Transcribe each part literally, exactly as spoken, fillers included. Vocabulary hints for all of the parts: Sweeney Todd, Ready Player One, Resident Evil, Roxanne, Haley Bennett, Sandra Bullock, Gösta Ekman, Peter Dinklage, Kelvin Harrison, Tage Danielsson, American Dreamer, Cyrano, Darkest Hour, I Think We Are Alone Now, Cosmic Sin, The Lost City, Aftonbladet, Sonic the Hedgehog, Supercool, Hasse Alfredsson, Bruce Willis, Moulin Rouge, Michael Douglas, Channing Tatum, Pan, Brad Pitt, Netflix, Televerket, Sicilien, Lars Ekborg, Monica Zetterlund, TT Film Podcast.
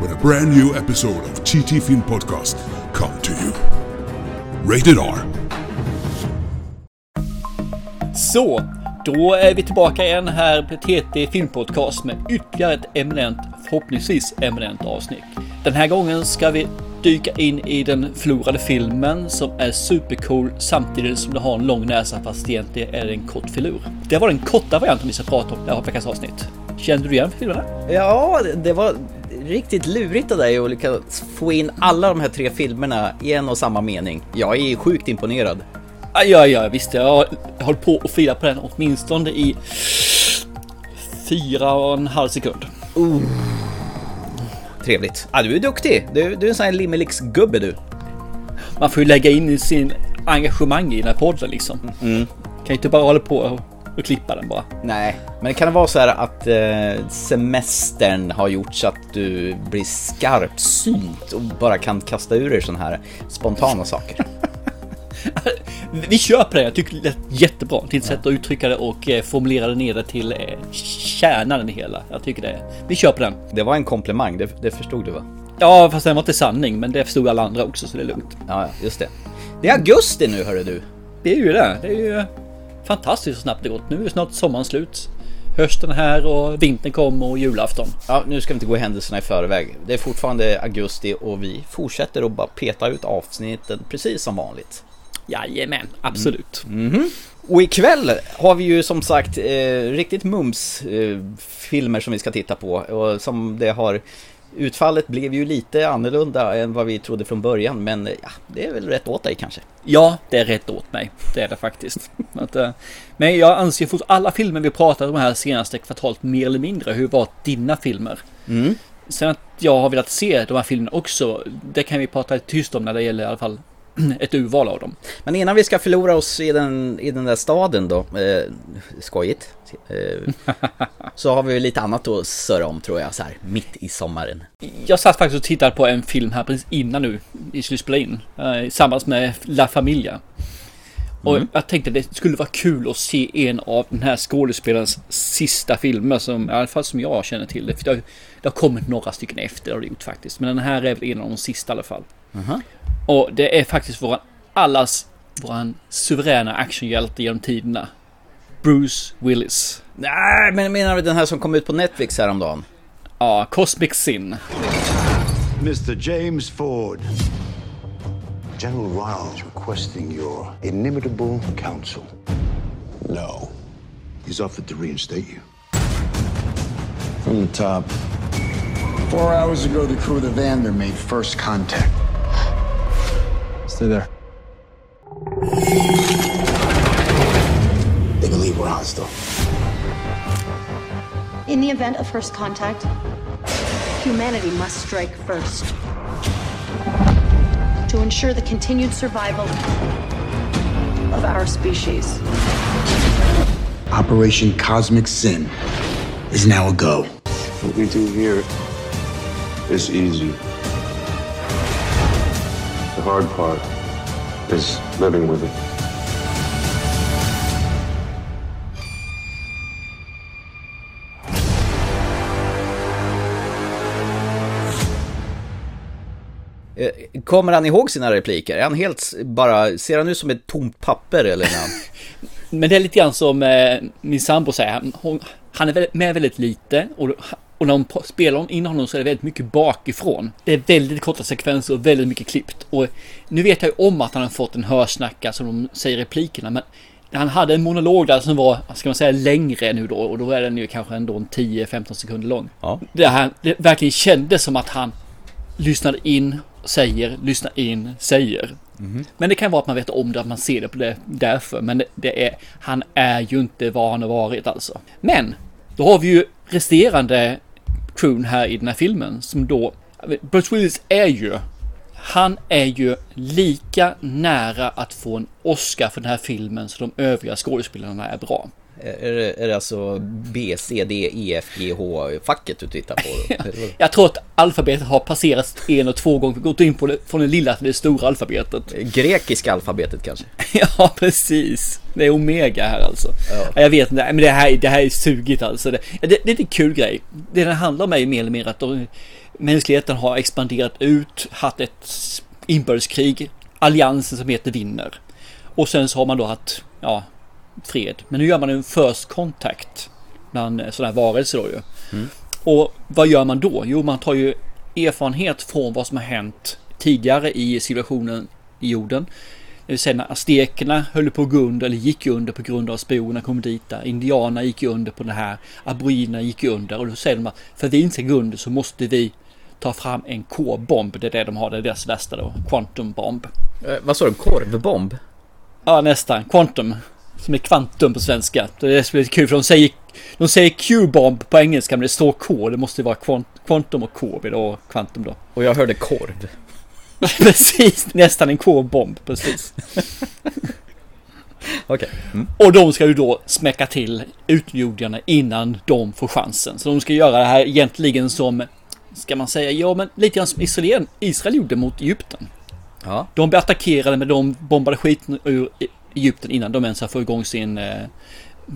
when a brand new episode of T T Film Podcast comes to you. Rated R. Så, då är vi tillbaka igen här på T T Film Podcast med ytterligare ett eminent, förhoppningsvis eminent avsnitt. Den här gången ska vi dyka in i den förlorade filmen som är supercool samtidigt som det har en lång näsa fast egentligen är en kort filur. Det var den korta varianten vi ska prata om i det här veckans avsnitt. Kände du igen filmerna? Ja, det var riktigt lurigt av dig att lyckas få in alla de här tre filmerna i en och samma mening. Jag är sjukt imponerad. Ja, ja, visst. Jag har hållit på och filat på den åtminstone i fyra och en halv sekund. Uh. Trevligt. Ja, du är duktig. Du, du är en sån här limelix-gubbe, du. Man får ju lägga in sin engagemang i den här podden, liksom. Mm. Kan ju inte bara hålla på och... och klippa den bara. Nej, men det kan vara så här att eh, semestern har gjort så att du blir skarpsynt och bara kan kasta ur dig sån här spontana saker. Vi köper det, jag tycker det är jättebra. Till ett sätt att uttrycka det och eh, formulera det ner till eh, kärnan i det hela. Jag tycker det. Vi köper den. Det var en komplimang, det, det förstod du, va? Ja, fast den var inte sanning, men det förstod alla andra också, så det är lugnt. Ja, just det. Det är augusti nu, hörru du. Det är ju det, det är ju... fantastiskt så snabbt det gått. Nu är snart sommaren slut. Hösten här och vintern kom och julafton. Ja, nu ska vi inte gå händelserna i förväg. Det är fortfarande augusti och vi fortsätter att bara peta ut avsnitten precis som vanligt. Jajamän, absolut. Mm. Mm-hmm. Och ikväll har vi ju som sagt eh, riktigt mums eh, filmer som vi ska titta på. Och som det har... utfallet blev ju lite annorlunda än vad vi trodde från början, men ja, det är väl rätt åt dig kanske. Ja, det är rätt åt mig. Det är det faktiskt. Men jag anser för alla filmer vi pratat om här senaste kvartalet mer eller mindre hur var dina filmer. Mm. Sen att jag har velat se de här filmerna också, det kan vi prata tyst om när det gäller i alla fall ett urval av dem. Men innan vi ska förlora oss i den, i den där staden då, eh, skojigt, eh, så har vi lite annat att söra om, tror jag, så här mitt i sommaren. Jag satt faktiskt och tittade på en film här precis innan nu vi skulle spela in, eh, tillsammans med La Familia. Och mm. jag tänkte det skulle vara kul att se en av den här skådespelarens sista filmer, som, i alla fall som jag känner till det, för det har, det har kommit några stycken efter, det har det gjort faktiskt. Men den här är väl en av de sista i alla fall. Mm-hmm. Och det är faktiskt våran, allas våran suveräna actionhjälte genom tiderna, Bruce Willis. Nej, men menar du den här som kom ut på Netflix häromdagen? Ja, Cosmic Sin. mister James Ford, General Ryle's requesting your inimitable counsel. No. He's offered to reinstate you. From the top. Four hours ago, the crew of the Vander made first contact. Stay there. They believe we're hostile. In the event of first contact, humanity must strike first to ensure the continued survival of our species. Operation Cosmic Sin is now a go. What we do here is easy. The hard part is living with it. Kommer han ihåg sina repliker? Är han helt bara, ser han ut som ett tomt papper eller något? Men det är lite grann som eh, min sambo säger, han, hon, han är med väldigt lite och Och när hon spelar in honom så är det väldigt mycket bakifrån. Det är väldigt korta sekvenser och väldigt mycket klippt. Och nu vet jag ju om att han har fått en hörsnacka som de säger replikerna. Men han hade en monolog där som var, ska man säga, längre nu då. Och då är den ju kanske ändå en tio femton sekunder lång. Ja. Det, här, det verkligen kändes som att han lyssnade in, säger, lyssnar in, säger. Mm. Men det kan vara att man vet om det, att man ser det på det därför. Men det, det är, han är ju inte vad han har varit alltså. Men då har vi ju resterande crewn här i den här filmen som då Bruce Willis är ju, han är ju lika nära att få en Oscar för den här filmen som de övriga skådespelarna är bra. Är det, är det alltså B, C, D, E, F, G, H-facket du tittar på? Jag tror att alfabetet har passerats en och två gånger. Gått in på det, från det lilla till det stora alfabetet. Grekiska alfabetet kanske? Ja, precis. Det är omega här alltså. Ja. Jag vet inte, men det här, det här är sugigt alltså. Det, det, det är lite kul grej. Det den handlar om är ju mer eller mer att de, mänskligheten har expanderat ut, haft ett inbördeskrig. Alliansen som heter vinner. Och sen så har man då haft, ja... fred. Men nu gör man en first contact bland sådana här varelser då ju. Mm. Och vad gör man då? Jo, man tar ju erfarenhet från vad som har hänt tidigare i civilisationen i jorden. Det vill säga när aztekerna höll på att gå under eller gick under på grund av spionerna kom dit där. Indianerna gick under på det här. Aboriginerna gick under. Och då säger de att för att vi inte ska gå under så måste vi ta fram en K-bomb. Det är det de har, det är deras värsta då. Quantumbomb. Eh, vad sa du? Korvbomb? Ja, nästan. Quantum. Som är kvantum på svenska. Det är så kul för de säger, de säger Q-bomb på engelska, men det står K. Det måste ju vara kvantum och K och kvantum då. Och jag hörde korv. Precis, nästan en K-bomb. Precis. Okay. Mm. Och de ska ju då smäcka till utjordingarna innan de får chansen. Så de ska göra det här egentligen som, ska man säga, ja men lite grann som Israel, Israel gjorde mot Egypten. Ja. De blev attackerade, men de bombade skiten ur Egypten innan de ens har fått igång sin, eh,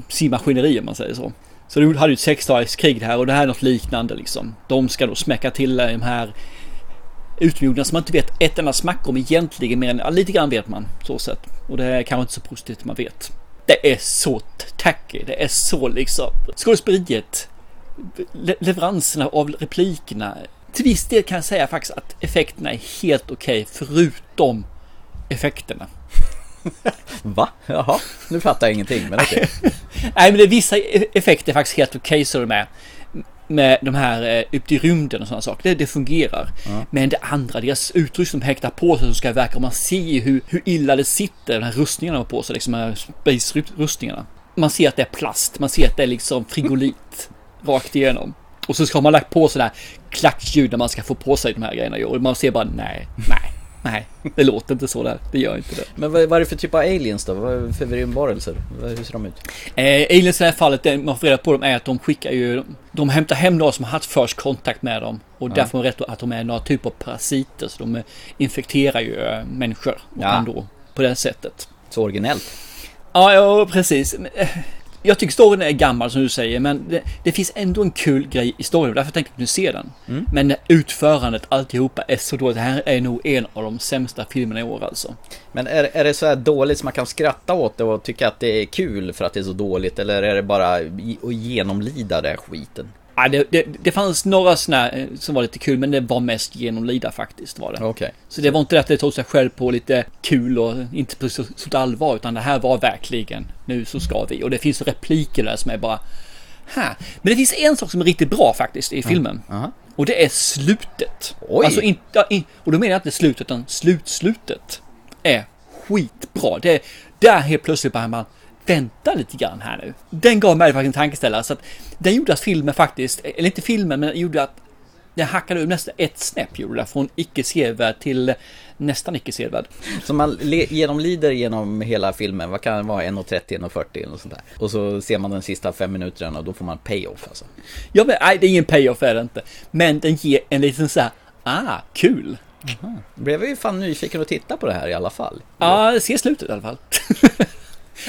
sin maskineri om man säger så. Så du hade ju ett sexdagarskrig här och det här är något liknande liksom. De ska då smäcka till de här utomjordingarna som man inte vet ett enda smack om egentligen, men ja, lite grann vet man så sett. Och det är kanske inte så positivt man vet. Det är så tacky, det är så liksom. Skådespeleriet, le- leveranserna av replikerna. Till viss del kan jag säga faktiskt att effekterna är helt okej okay, förutom effekterna. Va? Jaha, nu fattar jag ingenting men okay. Nej, men det är vissa effekter faktiskt helt okej så med med de här upp till rymden och sådana saker, det, det fungerar. Mm. Men det andra, deras utrustning som häktar på sig, så ska verka, om man ser hur, hur illa det sitter, de här rustningarna på sig liksom, de här space-rustningarna, man ser att det är plast, man ser att det är liksom frigolit rakt igenom. Och så ska man lagt på sådana här klackljud när man ska få på sig de här grejerna, och man ser bara nej, nej Nej, det låter inte så där. Det gör inte det. Men vad är det för typ av aliens då? Vad är det för rymdvarelser? Hur ser de ut? Eh, aliens i det här fallet, det man får reda på dem är att de skickar ju... De hämtar hem några som har haft först kontakt med dem. Och mm. därför är rätt att de är några typ av parasiter. Så de infekterar ju människor. Och ja. Kan då, på det sättet. Så originellt. Ja, ja, precis. Jag tycker storyn är gammal som du säger. Men det, det finns ändå en kul grej i storyn. Därför tänkte jag nu se den. Mm. Men utförandet, alltihopa är så dåligt. Det här är nog en av de sämsta filmerna i år alltså. Men är, är det så här dåligt som man kan skratta åt det och tycka att det är kul för att det är så dåligt? Eller är det bara att genomlida den här skiten? Ja, det, det, det fanns några såna som var lite kul, men det var mest genomlida faktiskt var det. Okay. Så det var inte att det tog sig själv på lite kul och inte på så, så allvar, utan det här var verkligen nu så ska vi. Och det finns repliker där som är bara här. Men det finns en sak som är riktigt bra faktiskt i filmen. Mm. Uh-huh. Och det är slutet. Oj. Alltså inte, och då menar jag inte slutet utan slutslutet är skitbra. Det är där helt plötsligt bara man vänta lite grann här nu. Den gav mig faktiskt en tankeställare, så att den gjorde att filmen faktiskt, eller inte filmen, men gjorde att den hackade ur nästan ett snäpp, gjorde det, från icke-sevärd till nästan icke-sevärd. Så man le- genomlider genom hela filmen, vad kan det vara, en och trettio, en och fyrtio eller något sånt där. Och så ser man den sista fem minuterna och då får man payoff alltså. Ja, men nej, det är ingen payoff är det inte. Men den ger en liten så här, ah, kul. Aha. Blev ju fan nyfiken att titta på det här i alla fall. Ja, se slutet i alla fall.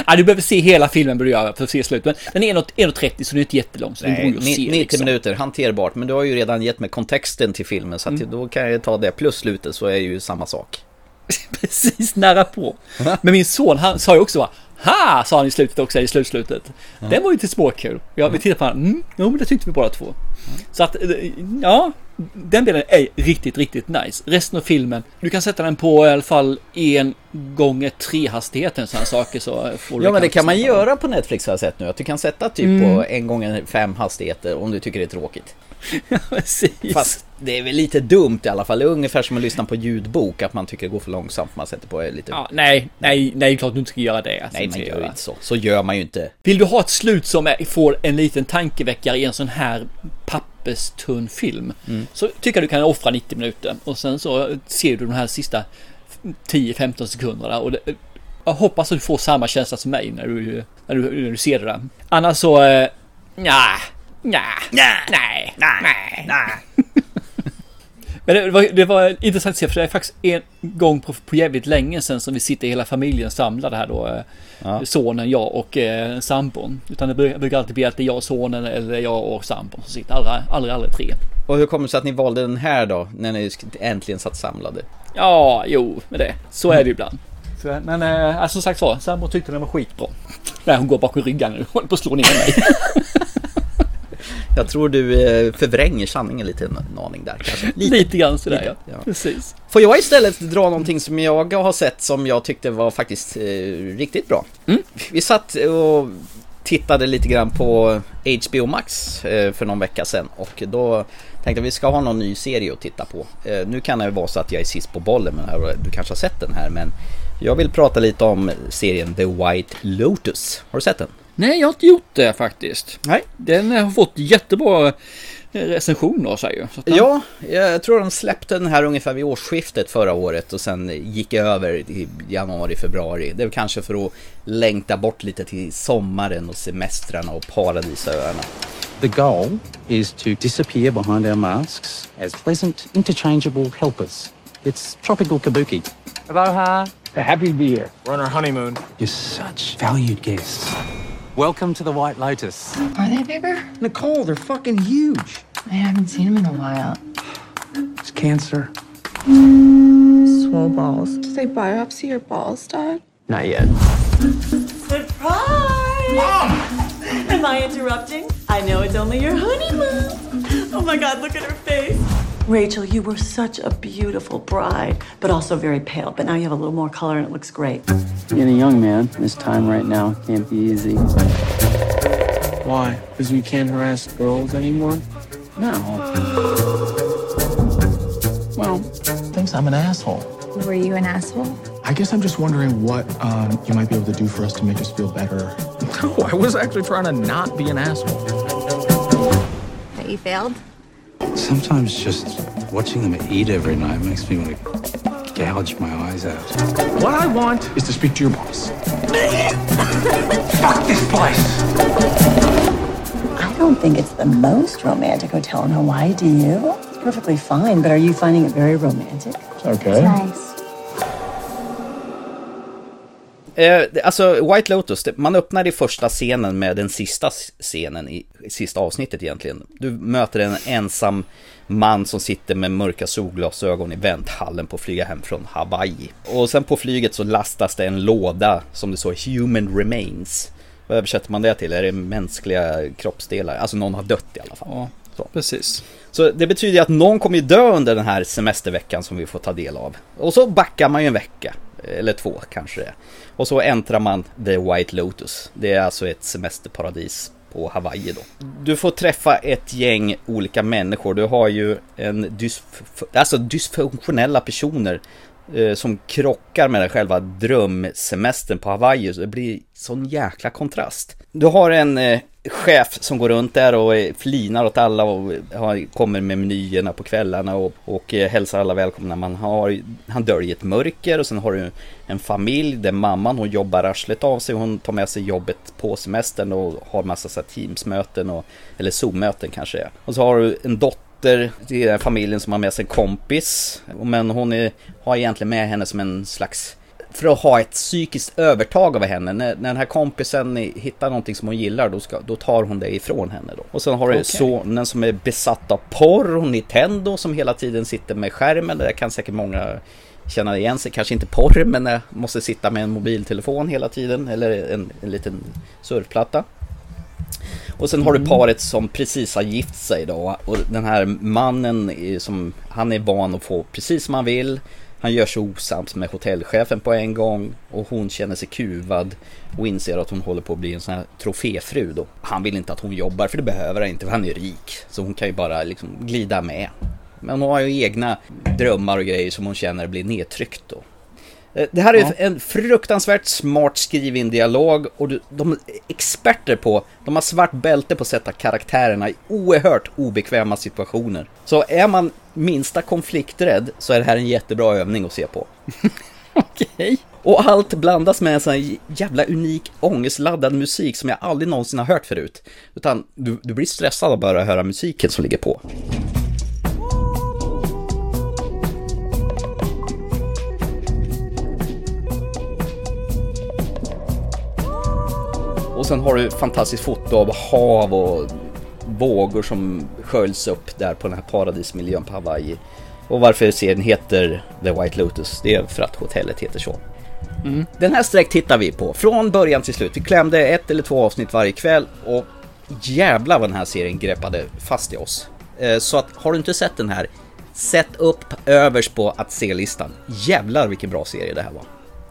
Ja, du behöver se hela filmen börja göra för att se slutet. Men den är en och trettio så det är inte jättelång. Så nej, nittio liksom. Minuter, hanterbart. Men du har ju redan gett mig kontexten till filmen. Så att mm. då kan jag ta det plus slutet, så är ju samma sak. Precis, nära på. Men min son, han sa ju också va, ha, sa han i slutet också, i slutslutet. Mm. Den var ju inte småkul. Jag vill titta på han, mm, jo men det tyckte vi båda två. Mm. Så att, ja, den delen är riktigt, riktigt nice. Resten av filmen, du kan sätta den på i alla fall en gånger tre hastigheten, sådana saker så får du. Ja men det kan man göra på Netflix har jag sett nu, att du kan sätta typ mm. på en gånger fem hastigheter om du tycker det är tråkigt. Ja, precis. Fast det är väl lite dumt i alla fall. Ungefär som att lyssna på ljudbok, att man tycker det går för långsamt, man sätter på lite. Ja, nej, nej, nej, klart du inte ska göra det alltså. Nej, man gör inte så. Så gör man ju inte. Vill du ha ett slut som är, får en liten tankeväckare i en sån här papp papperstunn film, mm. så tycker du kan offra nittio minuter och sen så ser du de här sista tio femton sekunderna och det, jag hoppas att du får samma känsla som mig när du, när du, när du ser det där. Annars så eh, nja, nja, nja, nej, nej, nej. Men det var, det var intressant att se, för det är faktiskt en gång på, på jävligt länge sedan som vi sitter hela familjen samlade här då, ja. Sonen, jag och eh, sambon. Utan det brukar alltid bli att det är jag, sonen eller jag och sambon som sitter, alla, alla, alla tre. Och hur kommer det sig att ni valde den här då, när ni äntligen satt samlade? Ja, jo, med det. Så är det ibland. Så, men eh, alltså, som sagt så, sambon tyckte den var skitbra. Nej, hon går bakom ryggen nu, håller på att slå ner mig. Jag tror du förvränger sanningen lite, en aning där kanske. Lite, lite grann sådär, lite, ja. Precis. Får jag istället dra någonting som jag har sett som jag tyckte var faktiskt eh, riktigt bra. Mm. Vi satt och tittade lite grann på H B O Max eh, för någon vecka sedan. Och då tänkte vi ska ha någon ny serie att titta på. Eh, nu kan det vara så att jag är sist på bollen, men du kanske har sett den här. Men jag vill prata lite om serien The White Lotus. Har du sett den? Nej, jag har inte gjort det faktiskt. Nej. Den har fått jättebra recensioner, säger jag. Ja, jag tror de släppte den här ungefär vid årsskiftet förra året och sen gick över i januari, februari. Det var kanske för att längta bort lite till sommaren och semestrarna och paradisöarna. The goal is to disappear behind our masks as pleasant, interchangeable helpers. It's tropical kabuki. Aloha. We're happy to be here. We're on our honeymoon. You're such valued guests. Welcome to the White Lotus. Are they bigger? Nicole, they're fucking huge. I haven't seen them in a while. It's cancer. Swole balls. Did they biopsy your balls, Dad? Not yet. Surprise! Mom! Am I interrupting? I know it's only your honeymoon. Oh my God, look at her face. Rachel, you were such a beautiful bride, but also very pale. But now you have a little more color and it looks great. Being a young man, this time right now can't be easy. Why? Because we can't harass girls anymore? No. Well, thinks I'm an asshole. Were you an asshole? I guess I'm just wondering what um, you might be able to do for us to make us feel better. No, I was actually trying to not be an asshole. That you failed? Sometimes just watching them eat every night makes me want to gouge my eyes out. What I want is to speak to your boss. Fuck this place! I don't think it's the most romantic hotel in Hawaii, do you? It's perfectly fine, but are you finding it very romantic? Okay. It's nice. Eh, alltså White Lotus, det, man öppnar i första scenen med den sista scenen i, i sista avsnittet egentligen. Du möter en ensam man som sitter med mörka solglasögon i vänthallen på att flyga hem från Hawaii. Och sen på flyget så lastas det en låda som det står Human Remains. Vad översätter man det till? Är det mänskliga kroppsdelar? Alltså någon har dött i alla fall. Ja, så. Precis. Så det betyder att någon kommer dö under den här semesterveckan som vi får ta del av. Och så backar man ju en vecka. Eller två kanske det. Och så äntrar man The White Lotus. Det är alltså ett semesterparadis på Hawaii då. Du får träffa ett gäng olika människor. Du har ju en dysf- alltså dysfunktionella personer eh, som krockar med den själva drömsemestern på Hawaii. Så det blir sån jäkla kontrast. Du har en eh, chef som går runt där och flinar åt alla och kommer med menyerna på kvällarna och, och hälsar alla välkomna. Man har, han dör i ett mörker och sen har du en familj där mamman, hon jobbar arslet av sig, hon tar med sig jobbet på semestern och har massa så här teamsmöten och, eller Zoom-möten kanske. Och så har du en dotter i den familjen som har med sig en kompis, men hon är, har egentligen med henne som en slags för att ha ett psykiskt övertag över henne. När, när den här kompisen hittar någonting som hon gillar, då, ska, då tar hon det ifrån henne då. Och sen har du okay. sonen som är besatt av porr och Nintendo som hela tiden sitter med skärmen. Det kan säkert många känna igen sig. Kanske inte porr, men måste sitta med en mobiltelefon hela tiden. Eller en, en liten surfplatta. Och sen har du paret som precis har gift sig då. Och den här mannen, är som, han är van att få precis som han vill. Han gör sig osams med hotellchefen på en gång och hon känner sig kuvad och inser att hon håller på att bli en sån här troféfru då. Han vill inte att hon jobbar, för det behöver han inte, för han är rik. Så hon kan ju bara liksom glida med. Men hon har ju egna drömmar och grejer som hon känner blir nedtryckt då. Det här är ja. en fruktansvärt smart skriven dialog, och du, de är experter på, de har svart bälte på att sätta karaktärerna i oerhört obekväma situationer. Så är man minsta konflikträdd så är det här en jättebra övning att se på. Okej. Okay. Och allt blandas med en sån här jävla unik ångestladdad musik som jag aldrig någonsin har hört förut. Utan du, du blir stressad av bara att höra musiken som ligger på. Och sen har du fantastiskt foto av hav och vågor som sköljs upp där på den här paradismiljön på Hawaii. Och varför serien heter The White Lotus, det är för att hotellet heter så. Mm. Den här sträck tittar vi på från början till slut. Vi klämde ett eller två avsnitt varje kväll, och jävlar vad den här serien greppade fast i oss. Så att, har du inte sett den här, sätt upp överst på att se-listan. Jävlar vilken bra serie det här var.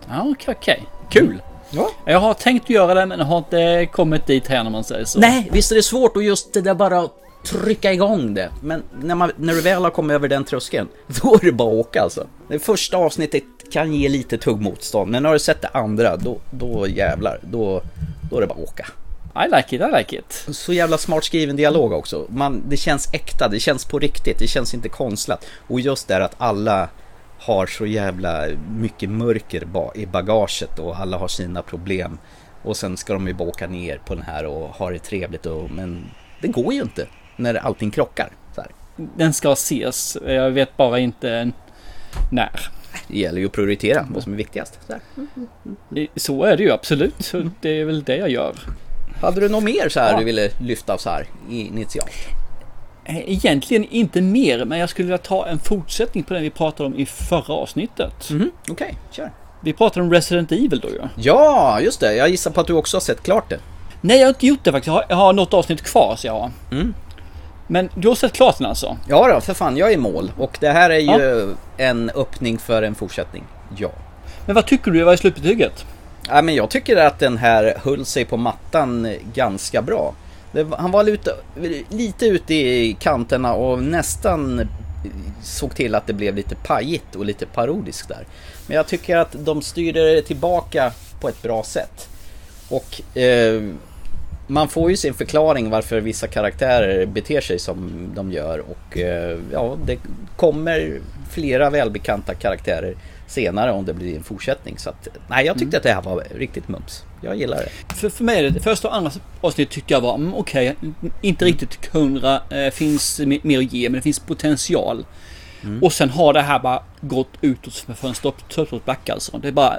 Ja, okej, okej. Kul! Ja. Jag har tänkt göra det, men har inte kommit dit här när man säger så. Nej, visst är det svårt, och just det där bara att trycka igång det. Men när, man, när du väl har kommit över den tröskeln, då är det bara att åka alltså. Det första avsnittet kan ge lite tuggmotstånd, men när du har sett det andra, då, då jävlar, då, då är det bara att åka. I like it, I like it. Så jävla smart skriven dialog också. Man, det känns äkta, det känns på riktigt, det känns inte konstlat. Och just det att alla har så jävla mycket mörker i bagaget, och alla har sina problem, och sen ska de ju bara åka ner på den här och ha det trevligt, och, men det går ju inte när allting krockar så här. Den ska ses, jag vet bara inte när. Det gäller ju att prioritera vad som är viktigast så, här. Så är det ju absolut, så det är väl det jag gör. Hade du något mer så här ja. du ville lyfta av så här initialt? Egentligen inte mer, men jag skulle vilja ta en fortsättning på den vi pratade om i förra avsnittet. Mm-hmm. Okej, okay, kör. Vi pratade om Resident Evil då ju. Ja, just det. Jag gissar på att du också har sett klart det. Nej, jag har inte gjort det faktiskt. Jag har, jag har något avsnitt kvar, så jag har. Mm. Men du har sett klart den alltså? Ja då, för fan, jag är i mål. Och det här är ju ja. en öppning för en fortsättning. Ja. Men vad tycker du var i slutbetyget? Ja, men jag tycker att den här höll sig på mattan ganska bra. Han var lite, lite ute i kanterna och nästan såg till att det blev lite pajigt och lite parodiskt där. Men jag tycker att de styrde det tillbaka på ett bra sätt. Och eh, man får ju sin förklaring varför vissa karaktärer beter sig som de gör. Och eh, ja, det kommer flera välbekanta karaktärer senare om det blir en fortsättning. Så att, nej, jag tyckte mm. att det här var riktigt mums. Jag gillar det. För, för mig, det första och andra avsnitt tyckte jag var mm, okej, okay, inte riktigt hundra, eh, finns mer att ge, men det finns potential. Mm. Och sen har det här bara gått utåt för en stopp-back alltså. Det är bara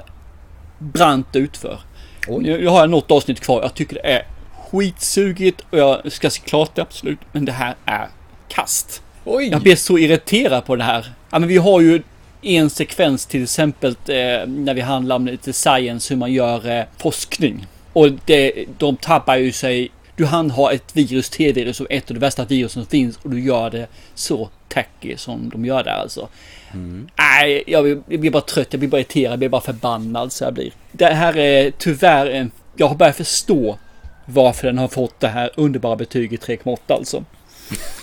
brant utför. Nu, nu har jag något avsnitt kvar, jag tycker det är skitsugigt och jag ska se klart det absolut, men det här är kast. Oj. Jag blir så irriterad på det här. Ja, men vi har ju en sekvens till exempel eh, när vi handlar om lite science, hur man gör eh, forskning. Och det, de tappar ju sig. Du hann ha ett virus, T-virus, som ett av de värsta virusen som finns, och du gör det så tacky som de gör där alltså. Mm. Nej, jag, jag blir bara trött, jag blir bara irriterad, jag blir bara förbannad så jag blir. Det här är tyvärr en, jag har börjat förstå varför den har fått det här underbara betyget tre komma åtta alltså.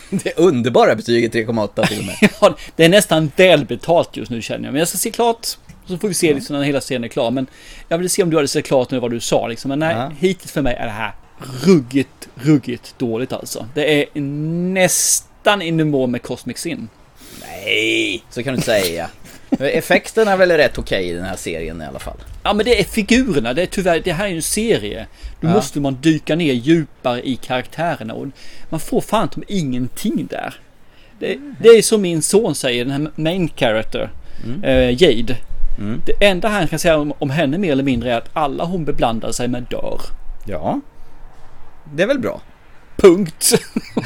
Det underbara betyget tre komma åtta till och med. Ja, det är nästan välbetalt just nu känner jag. Men jag ska se klart. Så får vi se liksom när hela scenen är klar. Men jag vill se om du hade sett klart nu vad du sa liksom. Men nej, uh-huh. hittills för mig är det här ruggigt, ruggigt dåligt alltså. Det är nästan i nivå med Cosmic Sin. Nej, så kan du säga. Effekten är väl rätt okej i den här serien i alla fall. Ja, men det är figurerna, det är tyvärr, det här är ju en serie. Då ja. måste man dyka ner djupare i karaktärerna, och man får fan om ingenting där. Det, det är som min son säger, den här main character mm. eh, Jade. Mm. Det enda han kan säga om, om henne mer eller mindre är att alla hon beblandar sig med dör. Ja. Det är väl bra. Punkt.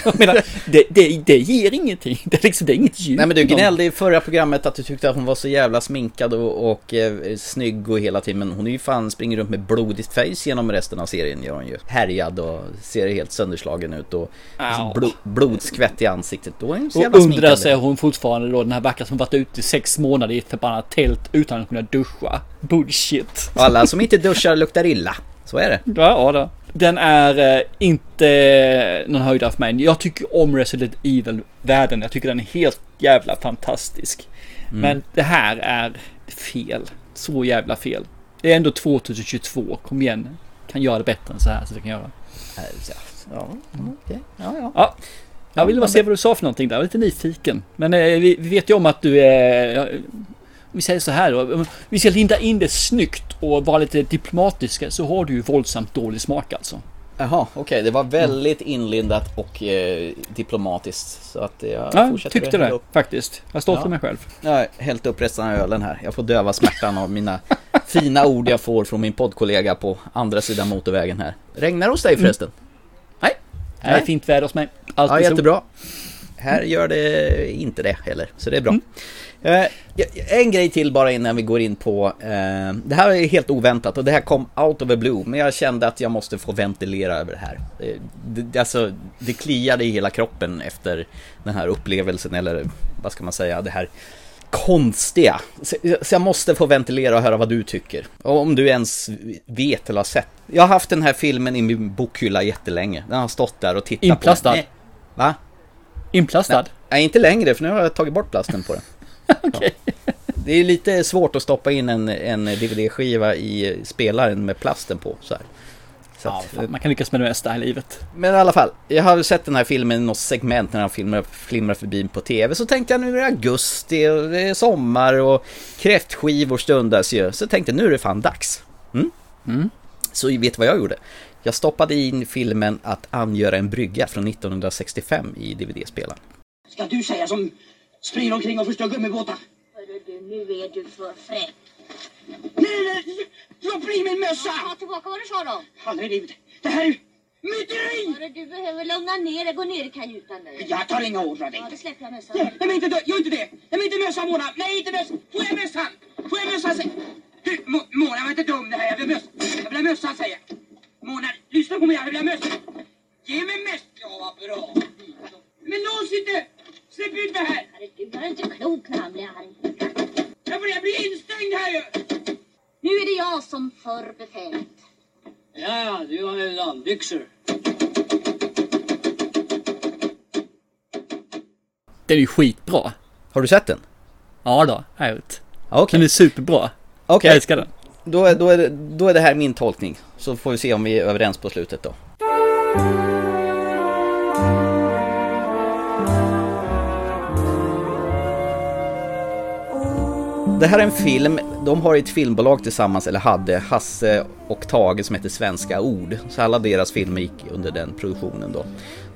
Jag menar, det, det, det ger ingenting. Det är liksom, det är inget djup. Nej, men du gnällde i förra programmet att du tyckte att hon var så jävla sminkad och, och eh, snygg och hela tiden. Men hon är ju fan, springer runt med blodigt face genom resten av serien, gör hon ju. Härjad och ser helt sönderslagen ut och bl- blodskvätt i ansiktet. Då är hon så jävla och undrar sig hon fortfarande då, den här vackra som varit ute i sex månader i ett förbannat tält utan att kunna duscha. Bullshit. Alla som inte duschar luktar illa. Så är det. Ja, ja då. Den är eh, inte någon höjdare för mig. Jag tycker om Resident Evil-världen. Jag tycker den är helt jävla fantastisk. Mm. Men det här är fel. så jävla fel. Det är ändå tjugohundratjugotvå. Kom igen. Kan göra det bättre än så här så vi kan göra. Ja, okej. Ja, ja. Ja. Jag ville bara se vad du sa för någonting där. Jag var lite nyfiken. Men eh, vi, vi vet ju om att du är... Eh, vi säger så här då. Vi ska linda in det snyggt och vara lite diplomatiska, så har du ju våldsamt dålig smak alltså. Jaha, okej. Okay. Det var väldigt inlindat och eh, diplomatiskt. Så att jag ja, fortsätter tyckte det, faktiskt. Jag står för ja. mig själv. Jag har hällt upp resten av ölen här. Jag får döva smärtan av mina fina ord jag får från min poddkollega på andra sidan motorvägen här. Regnar hos dig förresten? Mm. Nej. Nej. Det är fint väder hos mig. Allt ja, jättebra. Här gör det inte det heller, så det är bra. Mm. Eh, en grej till bara innan vi går in på eh, det här är helt oväntat och det här kom out of the blue, men jag kände att jag måste få ventilera över det här. Eh, det, alltså, det kliade i hela kroppen efter den här upplevelsen, eller vad ska man säga, det här konstiga. Så, så jag måste få ventilera och höra vad du tycker. Och om du ens vet eller har sett. Jag har haft den här filmen i min bokhylla jättelänge. Den har stått där och tittat Inplastad. På den. Inplastad? Va? Inplastad? Nej, nej, inte längre, för nu har jag tagit bort plasten på den. Okay. Ja. Det är lite svårt att stoppa in en, en D V D-skiva i spelaren med plasten på så här. Så ja, att, man kan lyckas med det mesta i livet. Men i alla fall, jag har sett den här filmen i något segment när den filmar, filmar förbi på tv. Så tänkte jag, nu är det augusti och det är sommar och kräftskivor stundas ju. Så tänkte jag, nu är det fan dags. Mm? Mm. Så vet du vad jag gjorde? Jag stoppade in filmen Att angöra en brygga från nittonhundrasextiofem i D V D-spelaren. Ska du säga som... Spring omkring och förstör gummibåtar. Hörru du, nu är du för fräck. Nej, nej, jag blir min mössa. Ta tillbaka vad du sa då. Aldrig livet. Det här är myteri. Hörru, du behöver lugna ner dig. Gå ner i kajutan nu. Jag tar inga ord från dig. Ja, det släpper jag mössan. Nej, men inte dö. Gör inte det. Nej, men inte mössa, Mona. Nej, inte mössa. Får jag mössan? Får jag mössan? Du, Mona, var inte dum det här. Jag vill mössa. Jag vill mössa, säger jag. Mona, lyssna på mig. Jag vill mössa. Ge mig möss. Ja, bra. Men lås inte. Släpp ut mig här! Herregud, jag är inte klok när han blir arg. Jag blir, jag blir instängd här ju! Nu är det jag som för befälet. Ja, du har en landbyxor. Det är ju skitbra. Har du sett den? Ja då, härligt. Okay. Den är superbra. Okay. Jag älskar den. Då är, då, är det, då är det här min tolkning. Så får vi se om vi är överens på slutet då. Det här är en film, de har ett filmbolag tillsammans, eller hade, Hasse och Tage, som heter Svenska Ord. Så alla deras filmer gick under den produktionen då.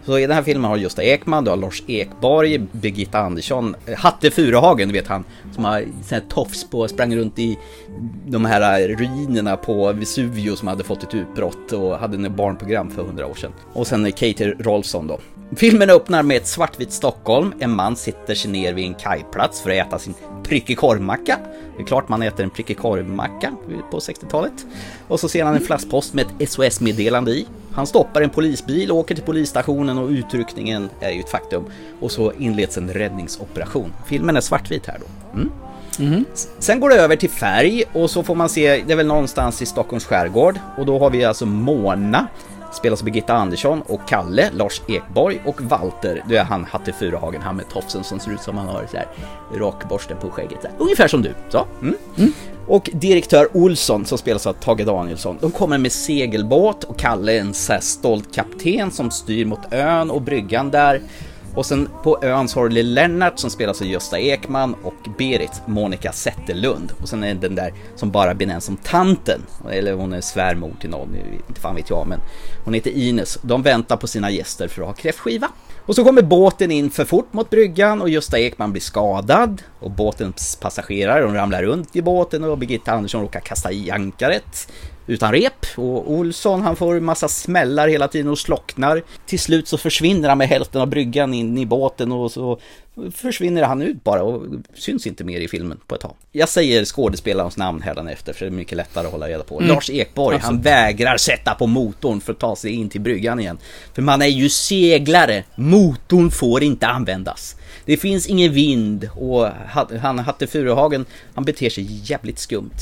Så i den här filmen har Gösta Ekman, du har Lars Ekborg, Birgitta Andersson, Hatte Furuhagen, du vet han, som har sån här tofs på, sprang runt i de här ruinerna på Vesuvio som hade fått ett utbrott och hade en barnprogram för hundra år sedan. Och sen Katie Rolfsson då. Filmen öppnar med ett svartvitt Stockholm. En man sitter sig ner vid en kajplats för att äta sin prickig korvmacka. Det är klart man äter en prickig korvmacka på sextiotalet. Och så ser han en flaskpost med ett S O S-meddelande i. Han stoppar en polisbil, åker till polisstationen och utryckningen är ju ett faktum. Och så inleds en räddningsoperation. Filmen är svartvit här då. Mm. Mm. Sen går det över till färg och så får man se, det är väl någonstans i Stockholms skärgård. Och då har vi alltså Mona, spelas av Birgitta Andersson, och Kalle, Lars Ekborg, och Walter, det är han Hatte Furuhagen, han med tofsen som ser ut som han har så här rakborsten på skägget. Ungefär som du, så. Mm. Mm. Och direktör Olsson som spelas av Tage Danielsson. De kommer med segelbåt och Kalle är en så här stolt kapten som styr mot ön och bryggan där. Och sen på ön så har du Lennart som spelas av Gösta Ekman och Berit, Monica Zetterlund. Och sen är den där som bara benämns som tanten. Eller hon är svärmor till någon, inte fan vet jag, men hon heter Ines. De väntar på sina gäster för att ha kräftskiva. Och så kommer båten in för fort mot bryggan och Gösta Ekman blir skadad. Och båtens passagerare, de ramlar runt i båten och Birgitta Andersson råkar kasta i ankaret utan rep, och Olsson han får en massa smällar hela tiden och slocknar. Till slut så försvinner han med hälften av bryggan in i båten och så försvinner han ut bara och syns inte mer i filmen på ett tag. Jag säger skådespelarens namn hädanefter för det är mycket lättare att hålla reda på. Mm. Lars Ekborg, absolut. Han vägrar sätta på motorn för att ta sig in till bryggan igen. För man är ju seglare, motorn får inte användas. Det finns ingen vind och han Hatte Furuhagen, han beter sig jävligt skumt.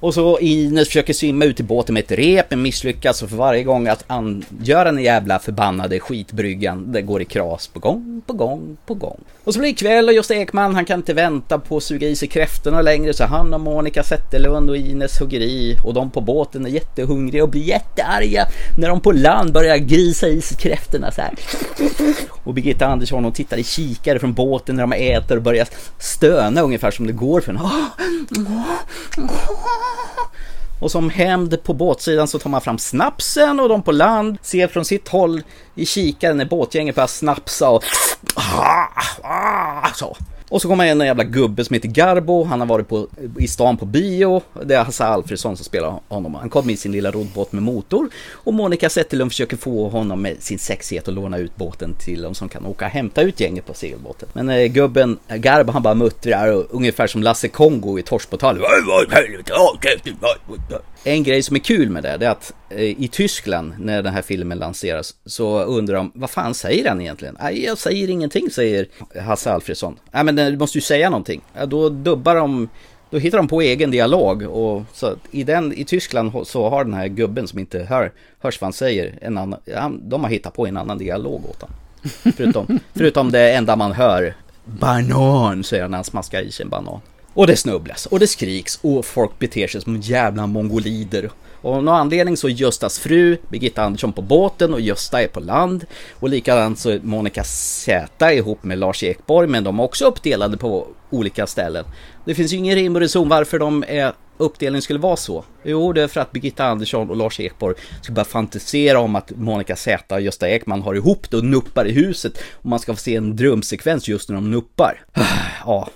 Och så Ines försöker simma ut i båten med ett rep, men misslyckas, och för varje gång att an- göra den jävla förbannade skitbryggan, det går i kras på gång, på gång, på gång. Och så blir det kväll och Gösta Ekman, han kan inte vänta på att suga i sig kräftorna längre, så han och Monica Zetterlund och Ines hugger i, och de på båten är jättehungriga och blir jättearga när de på land börjar grisa i sig kräftorna så här. Och Birgitta Andersson, hon tittar i kikare från båten när de äter och börjar stöna ungefär som det går för en. Och som hämnd på båtsidan så tar man fram snapsen, och de på land ser från sitt håll i kikaren när båtgänget börjar snapsa och så. Och så kommer en jävla gubbe som heter Garbo. Han har varit på, i stan på bio. Det är Hasse Alfredsson som spelar honom. Han kom i sin lilla roddbåt med motor. Och Monica Zetterlund försöker få honom med sin sexighet att låna ut båten till dem som kan åka och hämta ut gänget på segelbåten. Men eh, gubben Garbo, han bara muttrar, och ungefär som Lasse Kongo i Torspåtal. En grej som är kul med det, det är att eh, i Tyskland när den här filmen lanseras så undrar de, vad fan säger han egentligen? Nej, jag säger ingenting, säger Hasse Alfredsson. Nej, men du måste ju säga någonting. Ja, då dubbar de, då hittar de på egen dialog, och så i den i Tyskland så har den här gubben som inte hör hörs vad han säger en annan, ja, de har hittat på en annan dialog åt han. Förutom förutom det enda man hör, banan, säger han när han smaskar i sig en banan. Och det snubblas och det skriks och folk beter sig som jävla mongolider. Och av någon anledning så Göstas fru, Birgitta Andersson, på båten och Gösta är på land. Och likadant så är Monica Zäta ihop med Lars Ekborg, men de är också uppdelade på olika ställen. Det finns ju ingen rim och reson varför de är, uppdelningen skulle vara så. Jo, det är för att Birgitta Andersson och Lars Ekborg ska bara fantisera om att Monica Zäta och Gösta Ekman har ihop det och nuppar i huset, och man ska få se en drömsekvens just när de nuppar. Ja,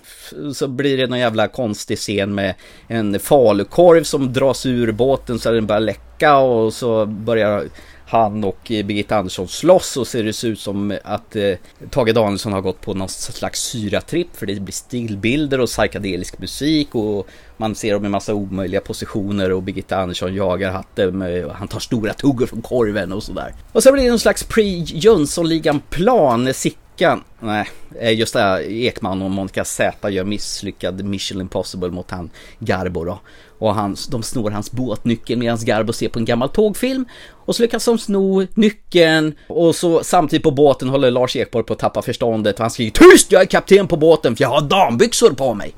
så blir det någon jävla konstig scen med en falukorv som dras ur båten så den börjar läcka, och så börjar han och Birgitta Andersson slåss, och ser det ut som att eh, Tage Danielsson har gått på någon slags syratripp, för det blir stillbilder och psykedelisk musik, och man ser dem i massa omöjliga positioner, och Birgitta Andersson jagar hatten, han tar stora tuggor från korven och sådär. Och så blir det någon slags pre-Jönssonligan-plan. Sickan, nej, just det, Ekman och Monica Zäta gör misslyckad Mission Impossible mot han Garbo då. Och han, de snor hans båtnyckel medan Garbo ser på en gammal tågfilm. Och så lyckas de sno nyckeln. Och så samtidigt på båten håller Lars Ekborg på att tappa förståndet. Och han skriver, tyst, jag är kapten på båten för jag har dambyxor på mig.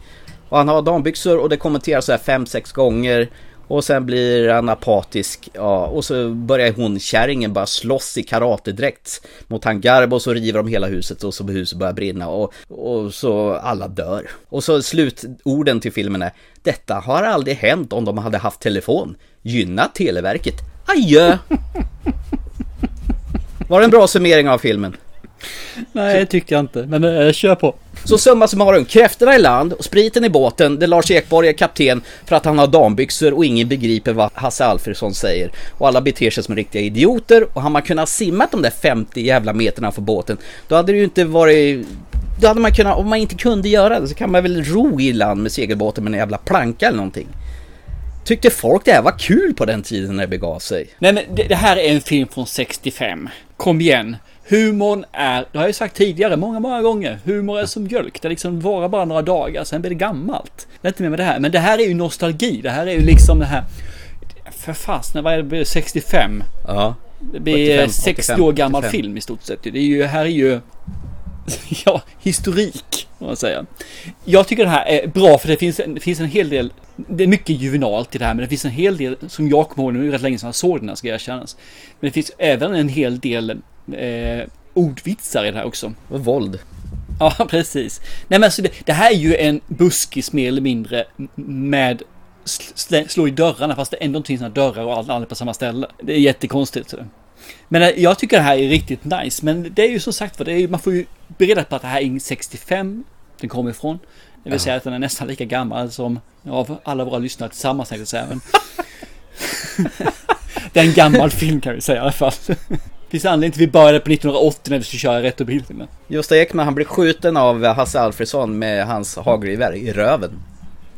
Och han har dambyxor och det kommenteras så här fem, sex gånger. Och sen blir han apatisk. Ja, och så börjar hon, kärringen, bara slåss i karatedräkt mot han Garbo. Och så river de hela huset och så huset börjar brinna. Och, och så alla dör. Och så slutorden till filmen är, detta har aldrig hänt om de hade haft telefon. Gynna Televerket. Adjö! Var det en bra summering av filmen? Nej, det tyckte jag inte. Men äh, kör på. Så summa summarum, kräftorna i land och spriten i båten, där Lars Ekborg är kapten för att han har dambyxor och ingen begriper vad Hasse Alfredsson säger, och alla beter sig som riktiga idioter. Och har man kunnat simma de där femtio jävla meterna för båten, då hade det ju inte varit, då hade man kunnat, om man inte kunde göra det så kan man väl ro i land med segelbåten med en jävla planka eller någonting. Tyckte folk det här var kul på den tiden när det begav sig? Nej, men det, det här är en film från sextiofem. Kom igen. Humorn är, det har jag sagt tidigare många, många gånger, humor är som mjölk. Det liksom varar bara några dagar, sen blir det gammalt. Det är inte mer med det här, men det här är ju nostalgi. Det här är ju liksom det här, för fast, när var det, blir sextiofem? Ja. Det blir åttiofem, sextio år gammal åttiofem. Film i stort sett. Det är ju, här är ju, ja, historik, om man säger. Jag tycker det här är bra, för det finns, det finns en hel del, det är mycket juvenalt i det här, men det finns en hel del som jag kommer ihåg nu rätt länge som jag såg den här, ska erkännas. Men det finns även en hel del Eh, ordvitsar i det här också. Och våld. Ja, precis. Nej, men så det, det här är ju en buskis mer eller mindre med sl- slå i dörrarna, fast det ändå inte finns några dörrar och alla på samma ställe. Det är jättekonstigt. Så. Men jag tycker det här är riktigt nice, men det är ju som sagt, för det är, man får ju bereda på att det här är sextiofem den kommer ifrån. Det vill säga att den är nästan lika gammal som av alla våra lyssnare tillsammans, jag vill säga. Men det är en gammal film, kan vi säga i alla fall. Det finns anledning till vi började på nittonhundraåttio när vi skulle köra rätt och bilden. Gösta Ekman, han blir skjuten av Hasse Alfredsson med hans hagelgevär i röven.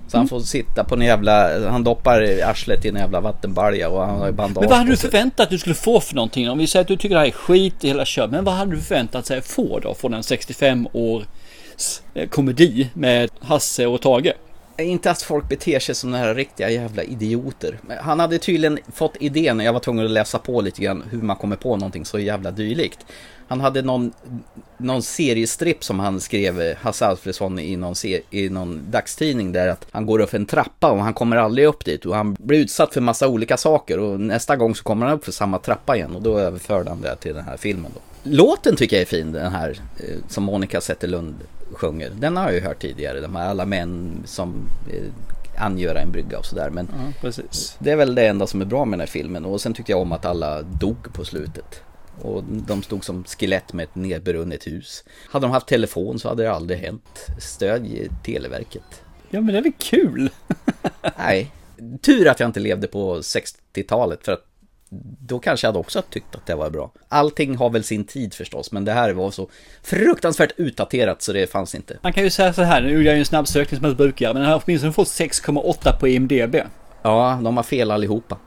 Så mm. han får sitta på en jävla, han doppar arslet i en jävla vattenbalja och han har ju bandage. Men vad hade du förväntat att du skulle få för någonting? Om vi säger att du tycker det här är skit i hela kör, men vad hade du förväntat sig få då från en sextiofem års komedi med Hasse och Tage? inte att folk beter sig som de här riktiga jävla idioter. Han hade tydligen fått idén, jag var tvungen att läsa på lite grann hur man kommer på någonting så jävla dylikt. Han hade någon, någon seriestripp som han skrev, Hasse Alfredsson, i någon, ser, i någon dagstidning där att han går upp en trappa och han kommer aldrig upp dit och han blir utsatt för massa olika saker och nästa gång så kommer han upp för samma trappa igen och då överförde han det till den här filmen då. Låten tycker jag är fin, den här som Monica Zetterlund sjunger. Den har jag ju hört tidigare, de här alla män som angöra en brygga och sådär, men ja, precis. Det är väl det enda som är bra med den här filmen. Och sen tyckte jag om att alla dog på slutet. Och de stod som skelett med ett nedbrunnet hus. Hade de haft telefon så hade det aldrig hänt. Stödj Televerket. Ja, men det är väl kul? Nej, tur att jag inte levde på sextiotalet, för att då kanske jag hade också tyckt att det var bra. Allting har väl sin tid förstås, men det här var så fruktansvärt utdaterat så det fanns inte. Man kan ju säga så här, nu gör jag en snabb sökning som jag brukar, men den har åtminstone fått sex komma åtta på I M D B. Ja, de har fel allihopa.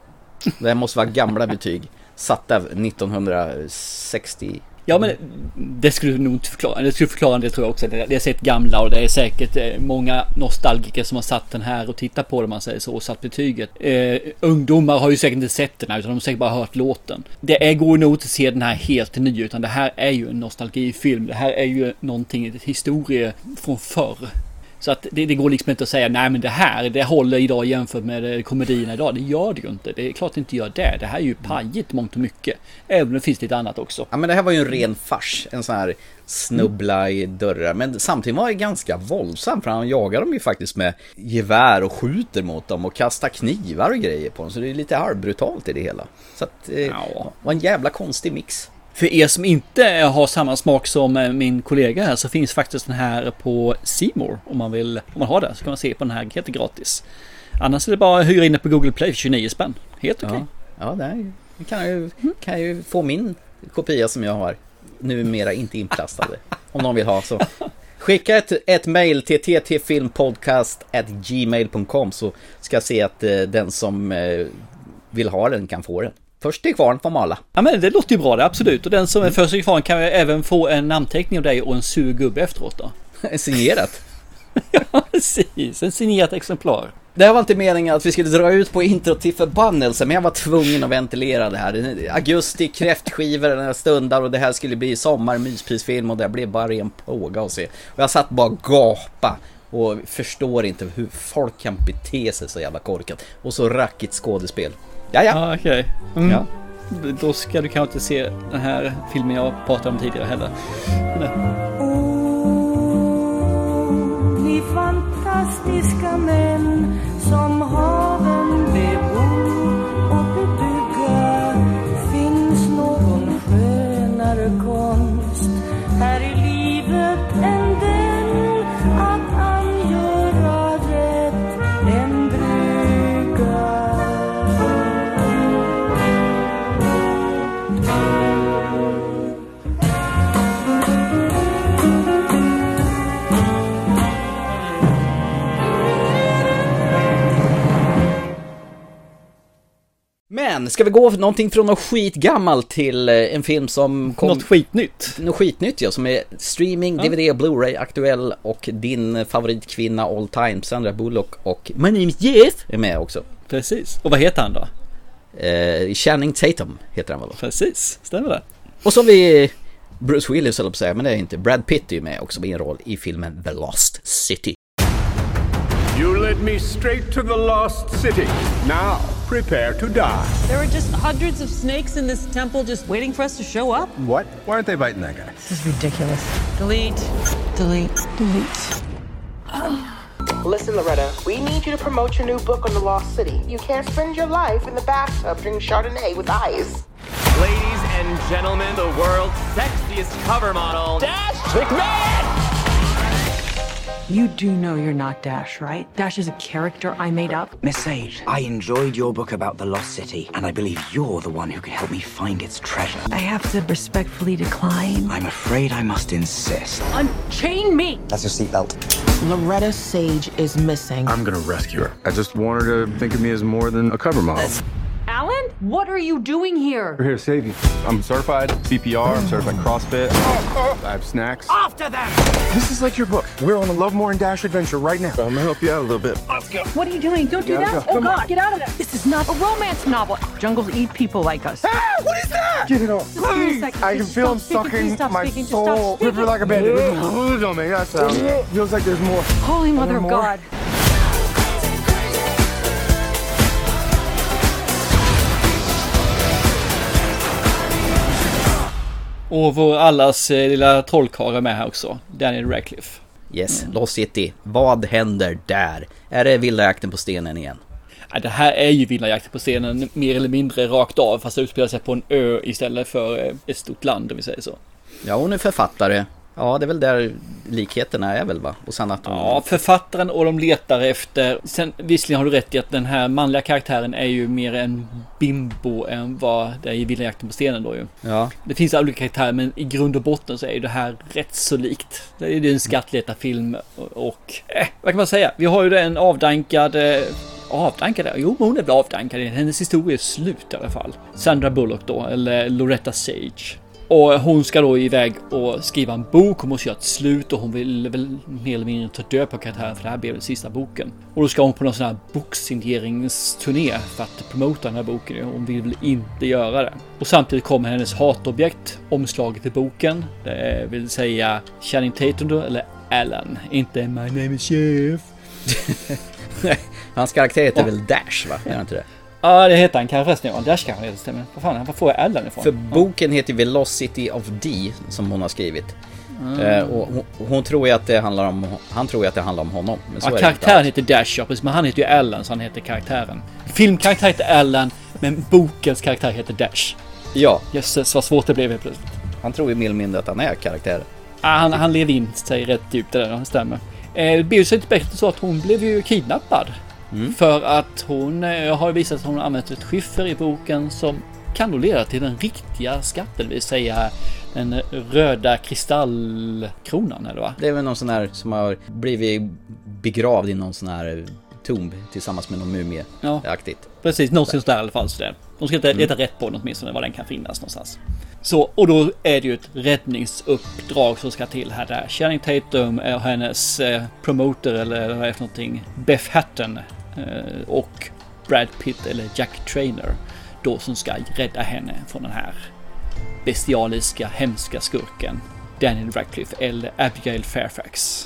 Det måste vara gamla betyg. Satt av nittonhundrasextio. Ja, men det skulle du nog inte förklara. Det skulle förklara det tror jag också. Det är sett gamla och det är säkert många nostalgiker som har satt den här och tittat på det, man säger så, och satt betyget. Eh, ungdomar har ju säkert inte sett den här utan de har säkert bara hört låten. Det är, går nog inte att se den här helt ny, utan det här är ju en nostalgifilm. Det här är ju någonting, ett historie från förr. Så att det, det går liksom inte att säga nej men det här, det håller idag jämfört med komedierna idag. Det gör det ju inte. Det är klart det inte gör det. Det här är ju pajigt mångt och mycket. Även om det finns lite annat också. Ja, men det här var ju en ren fars. En sån här snubbla i dörrar. Men samtidigt var det ganska våldsam, för han jagar dem ju faktiskt med gevär och skjuter mot dem och kastar knivar och grejer på dem. Så det är lite halvbrutalt i det hela. Så att eh, ja. Var en jävla konstig mix. För er som inte har samma smak som min kollega här, så finns faktiskt den här på C More. Om man vill, om man har det så kan man se på den här helt gratis. Annars är det bara att hyra in det på Google Play för tjugonio spänn. Helt okej. Ja, ja, det kan jag ju, kan jag ju få min kopia som jag har. Numera inte inplastade. Om någon vill ha så. Skicka ett, ett mail till t t filmpodcast snabel-a gmail punkt com så ska jag se att eh, den som eh, vill ha den kan få den. Först till kvarn på Mala. Ja, men det låter ju bra det, absolut. Och den som är mm. först till kvarn kan ju även få en namnteckning av dig och en surgubbe efteråt då. Signerat. Ja, precis. En signerat exemplar. Det var inte meningen att vi skulle dra ut på intro till förbannelse, men jag var tvungen att ventilera det här. Augusti, kräftskivor den här stundar, och det här skulle bli sommar, mysprisfilm, och det blev bara en plåga att se. Och jag satt bara gapa. Och förstår inte hur folk kan bete sig så jävla korkat. Och så rackigt skådespel. Jaja. Ah, okay. mm. Ja, okej. Då ska du kanske inte se den här filmen jag pratade om tidigare heller. Oh, vi fantastiska män som haven bebor och bebygga. Finns någon skönare konst här i livet än den att angöra rätt en brygga. Men ska vi gå för någonting från något skitgammalt till en film som kom... Något skitnytt. Något skitnytt, ja, som är streaming, D V D, Blu-ray, aktuell, och din favoritkvinna all time, Sandra Bullock, och My Name Is Jeff är med också. Precis. Och vad heter han då? Eh, Channing Tatum heter han väl då? Precis, stämmer det. Och så vi Bruce Willis, eller på säga, men det är inte. Brad Pitt är ju med också i en roll i filmen The Lost City. You led me straight to the lost city. Now, prepare to die. There are just hundreds of snakes in this temple just waiting for us to show up. What? Why aren't they biting that guy? This is ridiculous. Delete. Delete. Delete. Listen, Loretta, we need you to promote your new book on the lost city. You can't spend your life in the bathtub drinking Chardonnay with ice. Ladies and gentlemen, the world's sexiest cover model, Dash McMahon! You do know you're not Dash, right? Dash is a character I made up. Miss Sage, I enjoyed your book about the Lost City, and I believe you're the one who can help me find its treasure. I have to respectfully decline. I'm afraid I must insist. Unchain me! That's your seatbelt. Loretta Sage is missing. I'm gonna rescue her. I just want her to think of me as more than a cover model. That's... Alan? What are you doing here? We're here to save you. I'm certified C P R, I'm certified CrossFit. I have snacks. After them! This is like your book. We're on a Love More and Dash adventure right now. I'm gonna help you out a little bit. Let's go. What are you doing? Don't do that. Go. Oh, Come God, on. Get out of there. This is not a romance novel. Jungles eat people like us. Ah, what is that? Get it off. Please. I can Just feel him sucking my speaking. soul. River like a bandit. on me. That sound. Feels like there's more. Holy mother of more. God. Och vår allas eh, lilla trollkarl är med här också, Daniel Radcliffe. Yes, mm. Lost City. Vad händer där? Är det villajakten på stenen igen? Ja, det här är ju villajakten på stenen, mer eller mindre rakt av, fast det utspelar sig på en ö istället för ett stort land, om vi säger så. Ja, hon är författare. Ja, det är väl där likheterna är väl, va? Och sen att hon... Ja, författaren och de letar efter... Sen, visserligen har du rätt i att den här manliga karaktären är ju mer en bimbo än vad det är i villajakten på stenen då ju. Ja. Det finns olika karaktärer, men i grund och botten så är ju det här rätt så likt. Det är ju en skattletarfilm och... Eh, vad kan man säga? Vi har ju en avdankad... Eh, avdankad? Jo, hon är väl avdankad. Hennes historia är slut i alla fall. Sandra Bullock då, eller Loretta Sage. Och hon ska då iväg och skriva en bok. Hon måste göra ett slut och hon vill väl mer eller mindre ta död på karaktären, för det här blev den sista boken. Och då ska hon på någon sån här boksigneringsturné för att promota den här boken. Hon vill väl inte göra det. Och samtidigt kommer hennes hatobjekt, omslaget till boken. Det vill säga Channing Tatum då, eller Alan. Inte My Name is Jeff. Hans karaktär heter oh. väl Dash, va? Är det inte det? Ja, ah, det heter han kanske. Ja, Dash kanske heter det. Vad fan, vad får jag Ellen ifrån? För boken heter Velocity of D, som hon har skrivit. Mm. Eh, och hon, hon tror ju att det handlar om... Han tror ju att det handlar om honom. Men så ja, är karaktären heter Dash, ja, precis, men han heter ju Ellen, så han heter karaktären. Filmkaraktär heter Ellen, men bokens karaktär heter Dash. Ja. Jösses, vad svårt det blev helt plötsligt. Han tror ju mer eller mindre att han är karaktären. Ja, ah, han, han lever in sig rätt djupt där, det stämmer. Eh, det blir ju inte bättre så att hon blev ju kidnappad. Mm. För att hon har visat att hon har använt ett skiffer i boken som kan då leda till den riktiga skatten, vill säga den röda kristallkronan, eller va? Det är väl någon sån här som har blivit begravd i någon sån här tomb tillsammans med någon mumie. Ja, aktigt. Precis, någonstans där i alla fall. Så det. De ska inte leta mm. rätt på den åtminstone, var den kan finnas någonstans. Så, och då är det ju ett räddningsuppdrag som ska till här där. Channing Tatum är hennes eh, promoter, eller vad är för någonting, Beth Hatton eh, och Brad Pitt eller Jack Traynor då, som ska rädda henne från den här bestialiska, hemska skurken Daniel Radcliffe eller Abigail Fairfax.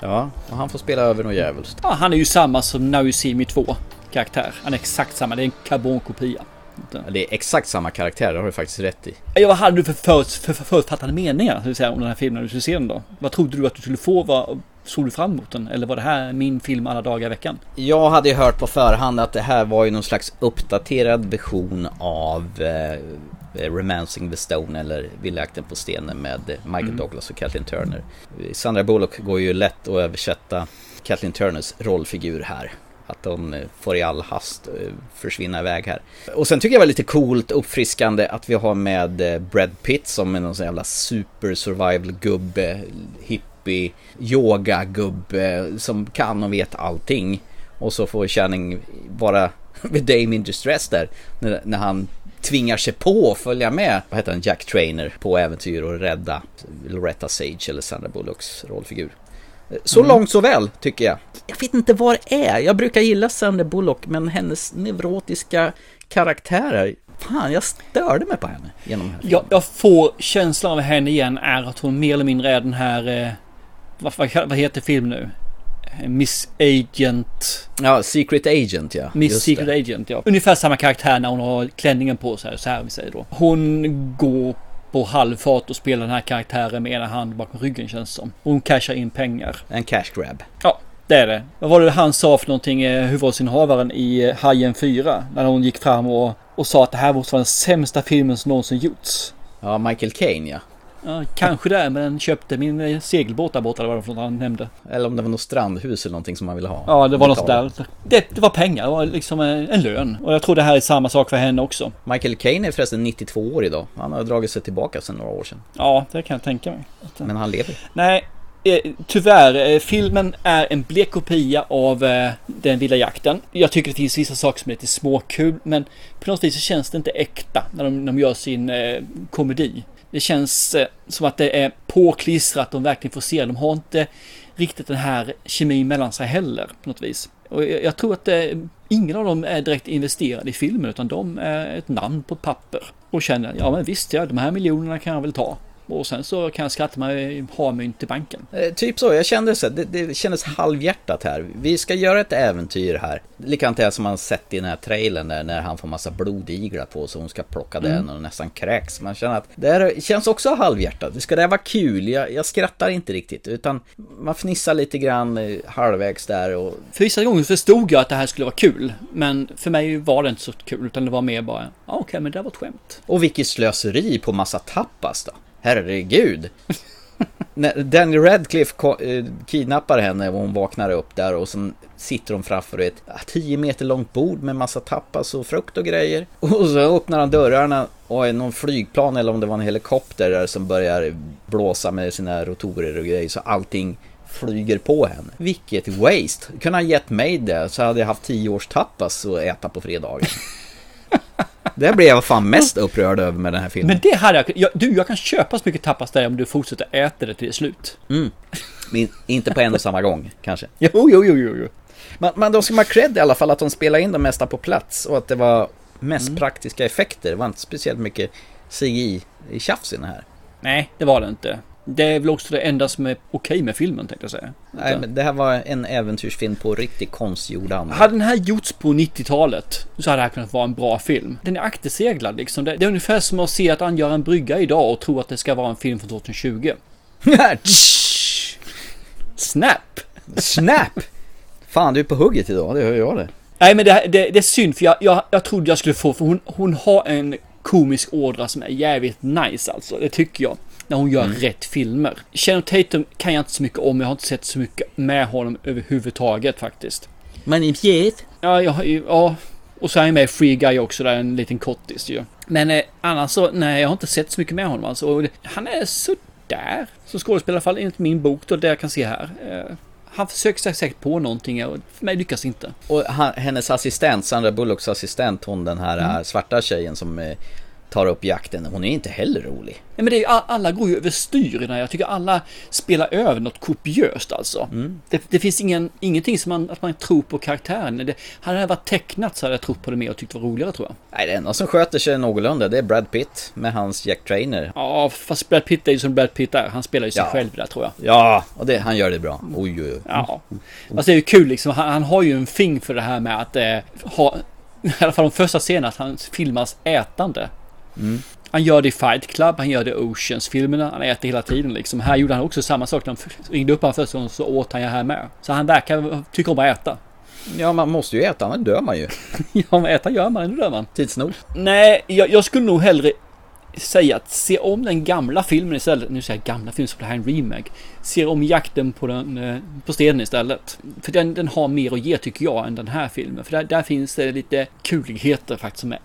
Ja, och han får spela över något jävelst. Ja, han är ju samma som Now You See Me två karaktär. Han är exakt samma, det är en karbonkopia. Ja, det är exakt samma karaktär, det har du faktiskt rätt i. Ja, vad hade du för, för, för, för förutfattade meningar, så att säga, om den här filmen när du skulle se den då? Vad trodde du att du skulle få? Vad såg du fram emot den? Eller var det här min film alla dagar i veckan? Jag hade ju hört på förhand att det här var ju någon slags uppdaterad version av eh, Romancing the Stone eller Villajakten på stenen med Michael mm. Douglas och Kathleen Turner. Sandra Bullock går ju lätt att översätta Kathleen Turners rollfigur här. Att de får i all hast försvinna iväg här. Och sen tycker jag det var lite coolt, uppfriskande att vi har med Brad Pitt som är någon sån jävla super survival-gubbe, hippie, yoga-gubbe som kan och vet allting. Och så får Channing vara vid Dame in Distress där när, när han tvingar sig på att följa med, vad heter han, Jack Traynor på äventyr och rädda Loretta Sage eller Sandra Bullocks rollfigur. Så mm. långt så väl, tycker jag. Jag vet inte vad det är. Jag brukar gilla Sandra Bullock, men hennes neurotiska karaktärer... Fan, jag störde mig på henne genom här. Jag, jag får känslan av henne igen är att hon mer eller mindre är den här... Eh, vad, vad heter film nu? Miss Agent... Ja, Secret Agent, ja. Miss Just Secret det. Agent, ja. Ungefär samma karaktär när hon har klänningen på sig, så här vi säger då. Hon går... på halvfart och spelar den här karaktären med ena hand bakom ryggen, känns som. Och hon cashar in pengar. En cash grab. Ja, det är det. Vad var det han sa för någonting, huvudrollsinnehavaren i Hajen fyra, när hon gick fram och, och sa att det här måste vara den sämsta filmen som någonsin gjorts. Ja, Michael Caine, ja. Ja, kanske det, men den köpte min segelbåt där borta, eller vad det var han nämnde. Eller om det var något strandhus eller någonting som han ville ha. Ja, det var något där. Det, det var pengar, det var liksom en lön. Och jag tror det här är samma sak för henne också. Michael Caine är förresten nittiotvå år idag. Han har dragit sig tillbaka sedan några år sedan. Ja, det kan jag tänka mig. Men han lever. Nej, eh, tyvärr, eh, filmen är en blek kopia av eh, Den vilda jakten. Jag tycker det finns vissa saker som är lite småkul, men på något vis så känns det inte äkta när de, när de gör sin eh, komedi. Det känns eh, som att det är påklistrat, de verkligen får se. De har inte riktigt den här kemin mellan sig heller på något vis. Och jag, jag tror att eh, ingen av dem är direkt investerade i filmen, utan de är ett namn på papper. Och känner, ja men visst, ja, de här miljonerna kan jag väl ta. Och sen så kan jag skratta mig ha mynt i banken. Eh, typ så, jag kände så. Det, det kändes halvhjärtat här. Vi ska göra ett äventyr här. Likadant det som man sett i den här trailern där, när han får massa blodiglar på så hon ska plocka mm. den och nästan kräks. Man känner att det här känns också halvhjärtat. Det ska det här vara kul? Jag, jag skrattar inte riktigt, utan man fnissar lite grann halvvägs där. Och... För vissa gånger förstod jag att det här skulle vara kul, men för mig var det inte så kul, utan det var mer bara, ah, okej okay, men det var ett skämt. Och vilket slöseri på massa tappas då. Herregud. Daniel Radcliffe kidnappar henne och hon vaknar upp där och sen sitter hon framför ett tio meter långt bord med massa tapas och frukt och grejer. Och så öppnar han dörrarna och är någon flygplan eller om det var en helikopter där som börjar blåsa med sina rotorer och grejer så allting flyger på henne. Vilket waste. Kunde han gett mig det så hade jag haft tio års tapas att äta på fredagen. Det blev jag fan mest upprörd över med den här filmen. Men det hade jag, jag du jag kan köpa så mycket tapas där om du fortsätter äta det till slut. Mm. Men inte på en och samma gång kanske. Jo jo jo jo. Men, men då ska man cred i alla fall att de spelade in de mesta på plats och att det var mest mm. praktiska effekter. Det var inte speciellt mycket C G I i tjafsen här. Nej, det var det inte. Det är väl också det enda som är okej med filmen, tänkte jag säga. Nej, men det här var en äventyrsfilm på riktigt konstgjord användning. Hade den här gjorts på nittiotalet så hade det här kunnat vara en bra film. Den är akterseglad liksom. Det är ungefär som att se att han gör en brygga idag och tro att det ska vara en film från tjugohundratjugo. Snap! Snap! Fan, du är på hugget idag, det hör jag det. Nej, men det, det, det är synd, för jag, jag, jag trodde jag skulle få, för hon, hon har en komisk ådra som är jävligt nice alltså, det tycker jag. När hon gör mm. rätt filmer. Channing Tatum kan jag inte så mycket om. Jag har inte sett så mycket med honom överhuvudtaget faktiskt. Men i pjäs? Ja, ja, ja. Och så är jag med Free Guy också. Där en liten kortis ju. Men eh, annars så, nej, jag har inte sett så mycket med honom alltså. Och det, han är sådär. Som skådespelare i alla fall enligt min bok då, det jag kan se här. Eh, han försöker sig säkert på någonting och för mig lyckas inte. Och han, hennes assistent, Sandra Bullocks assistent, hon den här mm. svarta tjejen som... Eh, tar upp jakten. Hon är inte heller rolig. Nej, men det är ju, alla går ju över styrna. Jag tycker alla spelar över något kopiöst alltså. Mm. Det, det finns ingen, ingenting som man, att man tror på karaktären. Det, hade det varit tecknat så hade jag trott på det mer och tyckt det var roligare tror jag. Nej, det enda som sköter sig någorlunda det är Brad Pitt med hans Jack Trainer. Ja, fast Brad Pitt är ju som Brad Pitt är. Han spelar ju sig ja. själv där tror jag. Ja, och det, han gör det bra. Oj, oj, oj. Ja. Alltså det är ju kul liksom. Han, han har ju en fing för det här med att eh, ha, i alla fall de första scenerna att han filmas ätande. Mm. Han gör det i Fight Club, han gör det i Oceans-filmerna. Han äter hela tiden liksom. Här gjorde han också samma sak. När de ringde upp han först och så åt han jag här med. Så han verkar tycka om att äta. Ja, man måste ju äta, annars dör man ju. Ja, men äta gör man, då dör man. Tidsnog. Nej, jag, jag skulle nog hellre säga att se om den gamla filmen istället. Nu säger jag gamla filmen som det här en remake. Se om jakten på, den, på stenen istället. För den, den har mer att ge tycker jag än den här filmen. För där, där finns det lite kuligheter faktiskt som är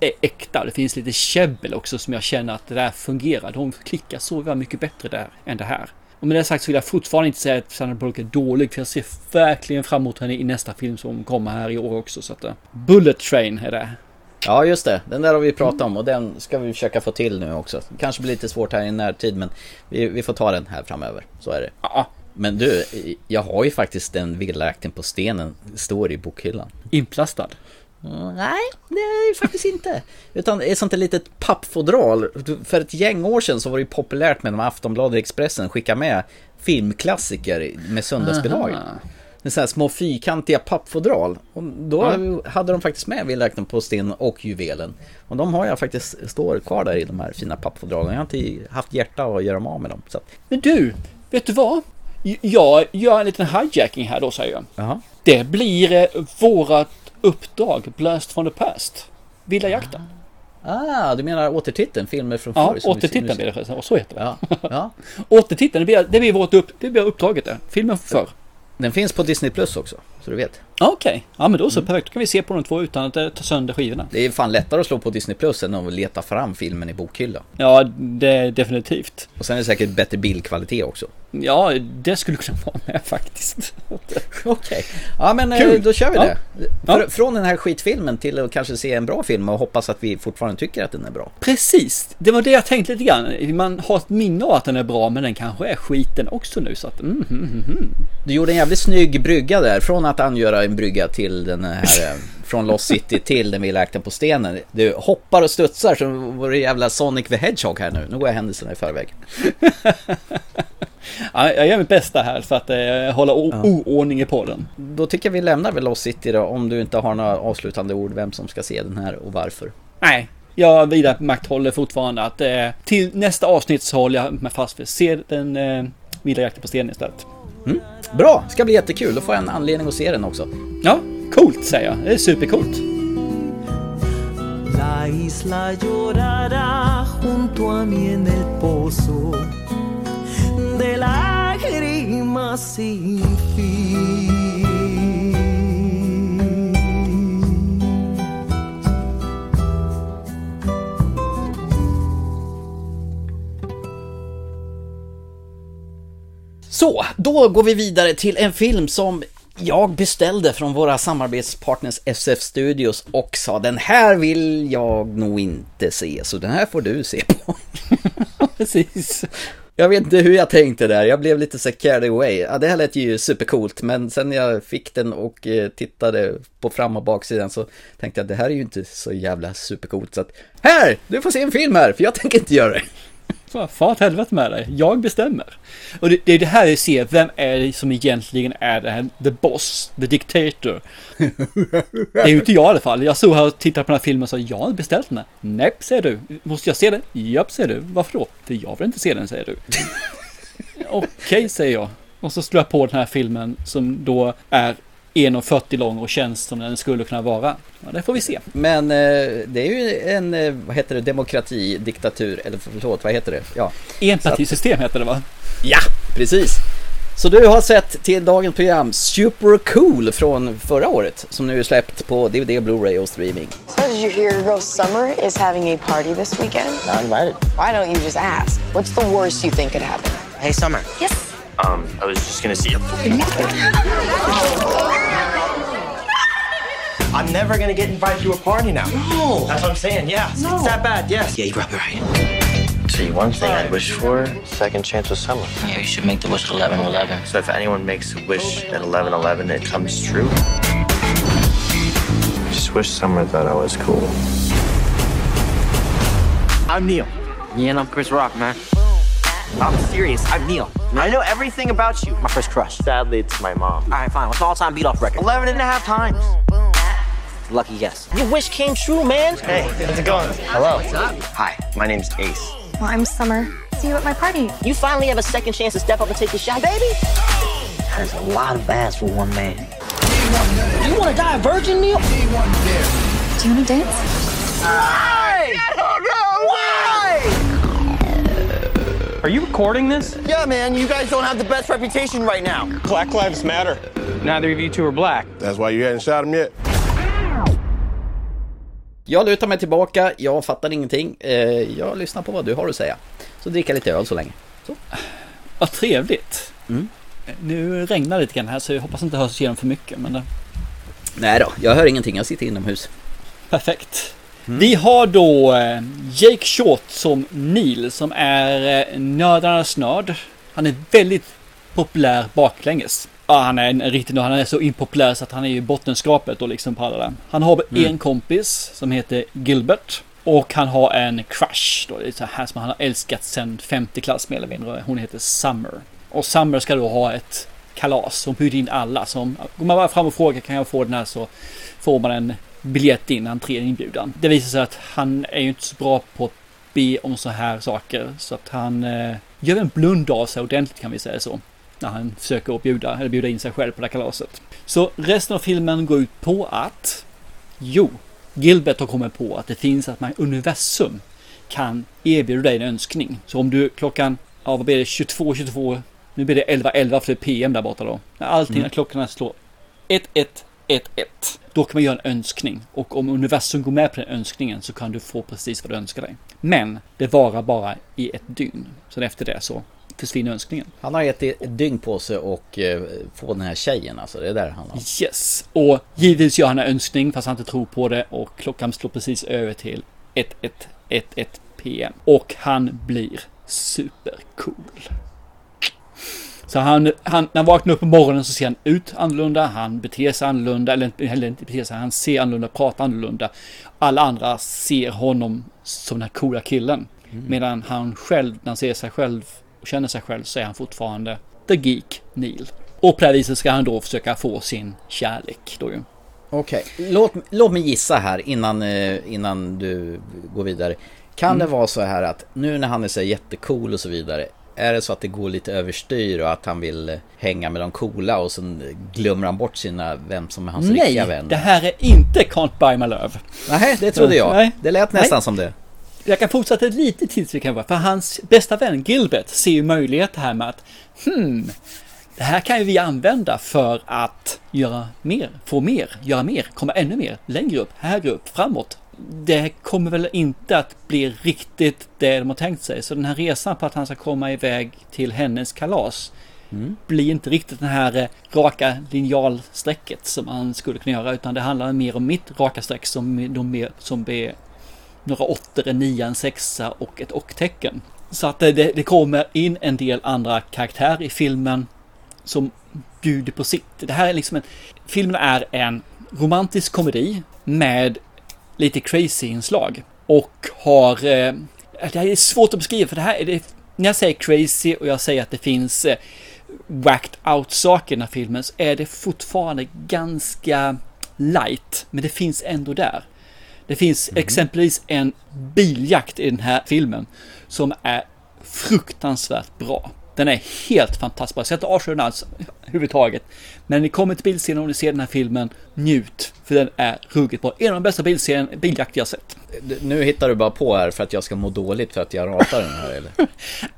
är äkta. Det finns lite käbbel också som jag känner att det där fungerar. De klickar så mycket bättre där än det här. Och med det sagt så vill jag fortfarande inte säga att Sandra Bullock är dålig, för jag ser verkligen fram emot henne i nästa film som kommer här i år också. Så att, Bullet Train är det. Ja just det, den där har vi pratat om och den ska vi försöka få till nu också. Kanske blir lite svårt här i närtid, men vi, vi får ta den här framöver. Så är det. Ja. Men du, jag har ju faktiskt den villaakten på stenen står i bokhyllan. Inplastad. Mm, nej, nej faktiskt inte. Utan det är sånt ett litet pappfodral. För ett gäng år sedan så var det ju populärt med de Aftonbladet Expressen skicka med filmklassiker med söndagsbidrag. Det så här små fyrkantiga pappfodral. Och då mm. hade de faktiskt med vildräkten på sten och juvelen. Och de har jag faktiskt står kvar där i de här fina pappfodralen. Jag har inte haft hjärta att göra mig av med dem. Så. Men du, vet du vad? Jag gör en liten hijacking här då säger jag. Uh-huh. Det blir eh, vårat uppdrag, Blast from the Past. Vilda jakten. Ah, du menar återtiteln, filmer från förr. Ja, återtiteln blir det, och så heter det. Ja, ja. Återtiteln, det blir, det blir vårt upp, det blir uppdraget där, filmen förr. Den finns på Disney Plus också, så du vet. Okej, okay. Ja men då så, mm. perfekt, då kan vi se på de två utan att ta sönder skivorna. Det är fan lättare att slå på Disney Plus än att leta fram filmen i bokhylla. Ja, det är definitivt. Och sen är det säkert bättre bildkvalitet också. Ja, det skulle kunna vara med faktiskt. Okej, okay. Ja men Kul. Då kör vi det ja. För, Från den här skitfilmen till att kanske se en bra film. Och hoppas att vi fortfarande tycker att den är bra. Precis, det var det jag tänkte lite grann. Man har ett minne av att den är bra, men den kanske är skiten också nu, så att, mm, mm, mm. Du gjorde en jävligt snygg brygga där. Från att angöra en brygga till den här från Lost City till den vi läkte på stenen. Du hoppar och studsar så var det jävla Sonic the Hedgehog här nu. Nu går jag händelserna i förväg. Ja, jag gör mitt bästa här så att eh, hålla o- ja. oordning i podden. Då tycker jag vi lämnar väl Lost City då, om du inte har några avslutande ord vem som ska se den här och varför. Nej, jag vidare makthåller fortfarande att eh, till nästa avsnitt så håller jag mig fast för se den eh, vilda jakten på stenen istället. Mm. Bra, ska bli jättekul. Då får jag en anledning att se den också. Ja, coolt säger jag. Det är supercoolt. La isla llorará junto a mí en el pozo de lágrimas sin fin. Så, då går vi vidare till en film som jag beställde från våra samarbetspartners S F Studios och sa, den här vill jag nog inte se, så den här får du se på. Precis. Jag vet inte hur jag tänkte där. Jag blev lite så carried away. Ja, det här lät ju supercoolt, men sen när jag fick den och tittade på fram- och baksidan så tänkte jag att det här är ju inte så jävla supercoolt. Så att, här! Du får se en film här, för jag tänker inte göra det. Fan åt helvete med dig. Jag bestämmer. Och det är det här jag ser. Vem är det som egentligen är det här? The boss, the dictator. Det är ju inte jag i alla fall. Jag såg här och tittade på den här filmen och sa, jag har beställt den här. Nej, säger du. Måste jag se den? Japp, säger du. Varför då? För jag vill inte se den, säger du. Okej, okay, säger jag. Och så slår jag på den här filmen som då är en och fyrtio lång och känns som den skulle kunna vara. Ja, det får vi se. Men eh, det är ju en, eh, vad heter det, demokrati, diktatur, eller förlåt, vad heter det? Ja. Enpartisystem att, heter det va? Ja, precis. Så du har sett till dagens program Supercool från förra året, som nu är släppt på D V D, Blu-ray och streaming. So did you hear Rose Summer is having a party this weekend? Not invited. Why don't you just ask? What's the worst you think could happen? Hey Summer. Yes. Um, I was just gonna see you. I'm never gonna get invited to a party now. No. That's what I'm saying, yeah. No. It's that bad, yes. Yeah, you're probably right. See, one thing I'd wish for, second chance with someone. Yeah, you should make the wish at eleven eleven. So if anyone makes a wish at eleven eleven, it comes true. I just wish someone thought I was cool. I'm Neil. Yeah, and I'm Chris Rock, man. I'm serious. I'm Neil. I know everything about you. My first crush. Sadly, it's my mom. All right, fine. What's all-time beat-off record? eleven and a half times. Boom, boom. Lucky guess. Your wish came true, man. Hey, how's it going? Hello. What's up? Hi, my name's Ace. Well, I'm Summer. See you at my party. You finally have a second chance to step up and take the shot, baby. That is a lot of ass for one man. Do you want to die a virgin, Neil? Do you want to dance? Why? I don't know. Why? Are you recording this? Yeah, man, you guys don't have the best reputation right now. Black lives matter. Neither of you two are black. That's why you hadn't shot him yet. Jag lutar mig tillbaka, jag fattar ingenting. Jag lyssnar på vad du har att säga. Så dricka lite öl så länge. Så. Vad trevligt. Mm. Nu regnar det lite grann här så jag hoppas inte det hörs igenom för mycket. Men det... Nej då, jag hör ingenting, jag sitter inomhus. Perfekt. Mm. Vi har då Jake Short som Neil, som är nördarnas nörd. Han är väldigt populär baklänges. Ja, han är en riktig nörd. Han är så impopulär så att han är ju bottenskrapet och liksom på alla där. Han har mm. en kompis som heter Gilbert och han har en crush då, det är så här som han har älskat sedan femte klass med eller mindre. Hon heter Summer. Och Summer ska då ha ett kalas. Hon bjuder in alla som går man bara fram och frågar kan jag få den här så får man en biljett in, entrén inbjudan. Det visar sig att han är ju inte så bra på att be om så här saker så att han eh, gör en blund av sig ordentligt kan vi säga så. När han försöker att bjuda, eller bjuda in sig själv på det här kalaset. Så resten av filmen går ut på att jo, Gilbert har kommit på att det finns att man universum kan erbjuda dig en önskning. Så om du klockan, ja vad blir det, tjugotvå tjugotvå, nu blir det elva elva för P M där borta då. När allting mm. klockan slår ett ett ett ett. Då kan man göra en önskning. Och om universum går med på den önskningen så kan du få precis vad du önskar dig. Men det varar bara i ett dygn. Så efter det så försvinner önskningen. Han har gett ett dygn på sig och eh, få den här tjejen, alltså det är där han handlar om. Yes, och givetvis gör han en önskning fast han inte tror på det, och klockan slår precis över till ett ett ett ett p m och han blir supercool. Så han, han, när han vaknar upp på morgonen så ser han ut annorlunda, han beter sig annorlunda, eller, eller inte beter sig, han ser annorlunda, pratar annorlunda. Alla andra ser honom som den här coola killen. Mm. Medan han själv, när han ser sig själv och känner sig själv, så är han fortfarande the geek Neil. Och på det viset ska han då försöka få sin kärlek då ju. Okej, okay. låt, låt mig gissa här innan, innan du går vidare. Kan mm. det vara så här att nu när han är så jättecool och så vidare, är det så att det går lite överstyr och att han vill hänga med de coola och sen glömmer han bort sina, vem som är hans Nej, riktiga vän? Nej, det här är inte Can't Buy My Love. Nej, det trodde jag. Nej. Det lät nästan Nej. som det. Jag kan fortsätta lite till så det kan vara. För hans bästa vän Gilbert ser ju möjlighet här med att hmm, det här kan ju vi använda för att göra mer, få mer, göra mer, komma ännu mer, längre upp, högre upp, framåt. Det kommer väl inte att bli riktigt det de har tänkt sig. Så den här resan på att han ska komma iväg till hennes kalas mm. blir inte riktigt det här raka linjalsträcket som han skulle kunna göra, utan det handlar mer om mitt raka sträck som de mer, som är några åttor, en nia, en sexa och ett och-tecken. Så att det, det kommer in en del andra karaktärer i filmen som bjuder på sitt. Det här är liksom en, filmen är en romantisk komedi med lite crazy-inslag och har, eh, det här är svårt att beskriva, för det här är det, när jag säger crazy och jag säger att det finns eh, whacked out-saker i den här filmen, så är det fortfarande ganska light, men det finns ändå där. Det finns mm. exempelvis en biljakt i den här filmen som är fruktansvärt bra. Den är helt fantastisk, jag ska inte avslöja den alls överhuvudtaget, men ni kommer till bildscenen och ni ser den här filmen, njut, för den är ruggigt bra. En av de bästa bildscenen, biljakt jag sett. Nu hittar du bara på här för att jag ska må dåligt för att jag ratar den här, eller?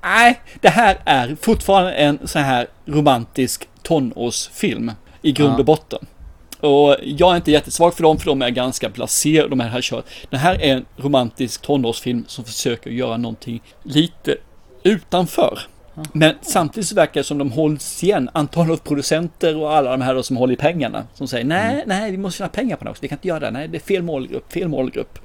Nej, det här är fortfarande en sån här romantisk tonårsfilm i grund och botten. Och jag är inte jättesvag för dem, för de är ganska blasé, de här kört. Den här är en romantisk tonårsfilm som försöker göra någonting lite utanför. Men samtidigt så verkar det som de hålls igen, antalet producenter och alla de här som håller i pengarna, som säger nej, mm. nej, vi måste tjäna pengar på något, vi kan inte göra det, nej, det är fel målgrupp, fel målgrupp.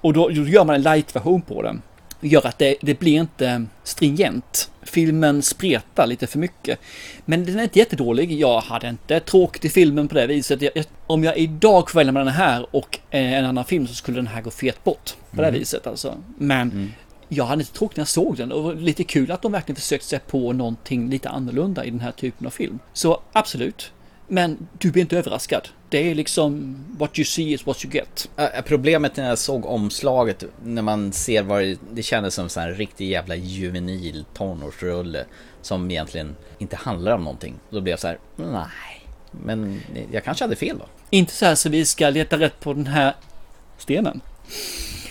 Och då, då gör man en light-version på den, gör att det, det blir inte stringent. Filmen spretar lite för mycket. Men den är inte jättedålig, jag hade inte tråkigt i filmen på det viset. Jag, om jag idag väljer med den här och en annan film, så skulle den här gå fet bort på mm. det viset alltså. Men mm. jag hade inte tråkigt när jag såg den, och lite kul att de verkligen försökte se på någonting lite annorlunda i den här typen av film. Så absolut, men du blir inte överraskad. Det är liksom what you see is what you get. Problemet när jag såg omslaget, när man ser vad det, det kändes som en riktig jävla juvenil tonårsrulle som egentligen inte handlar om någonting. Då blev jag så här, nej, men jag kanske hade fel då. Inte så här så vi ska leta rätt på den här stenen.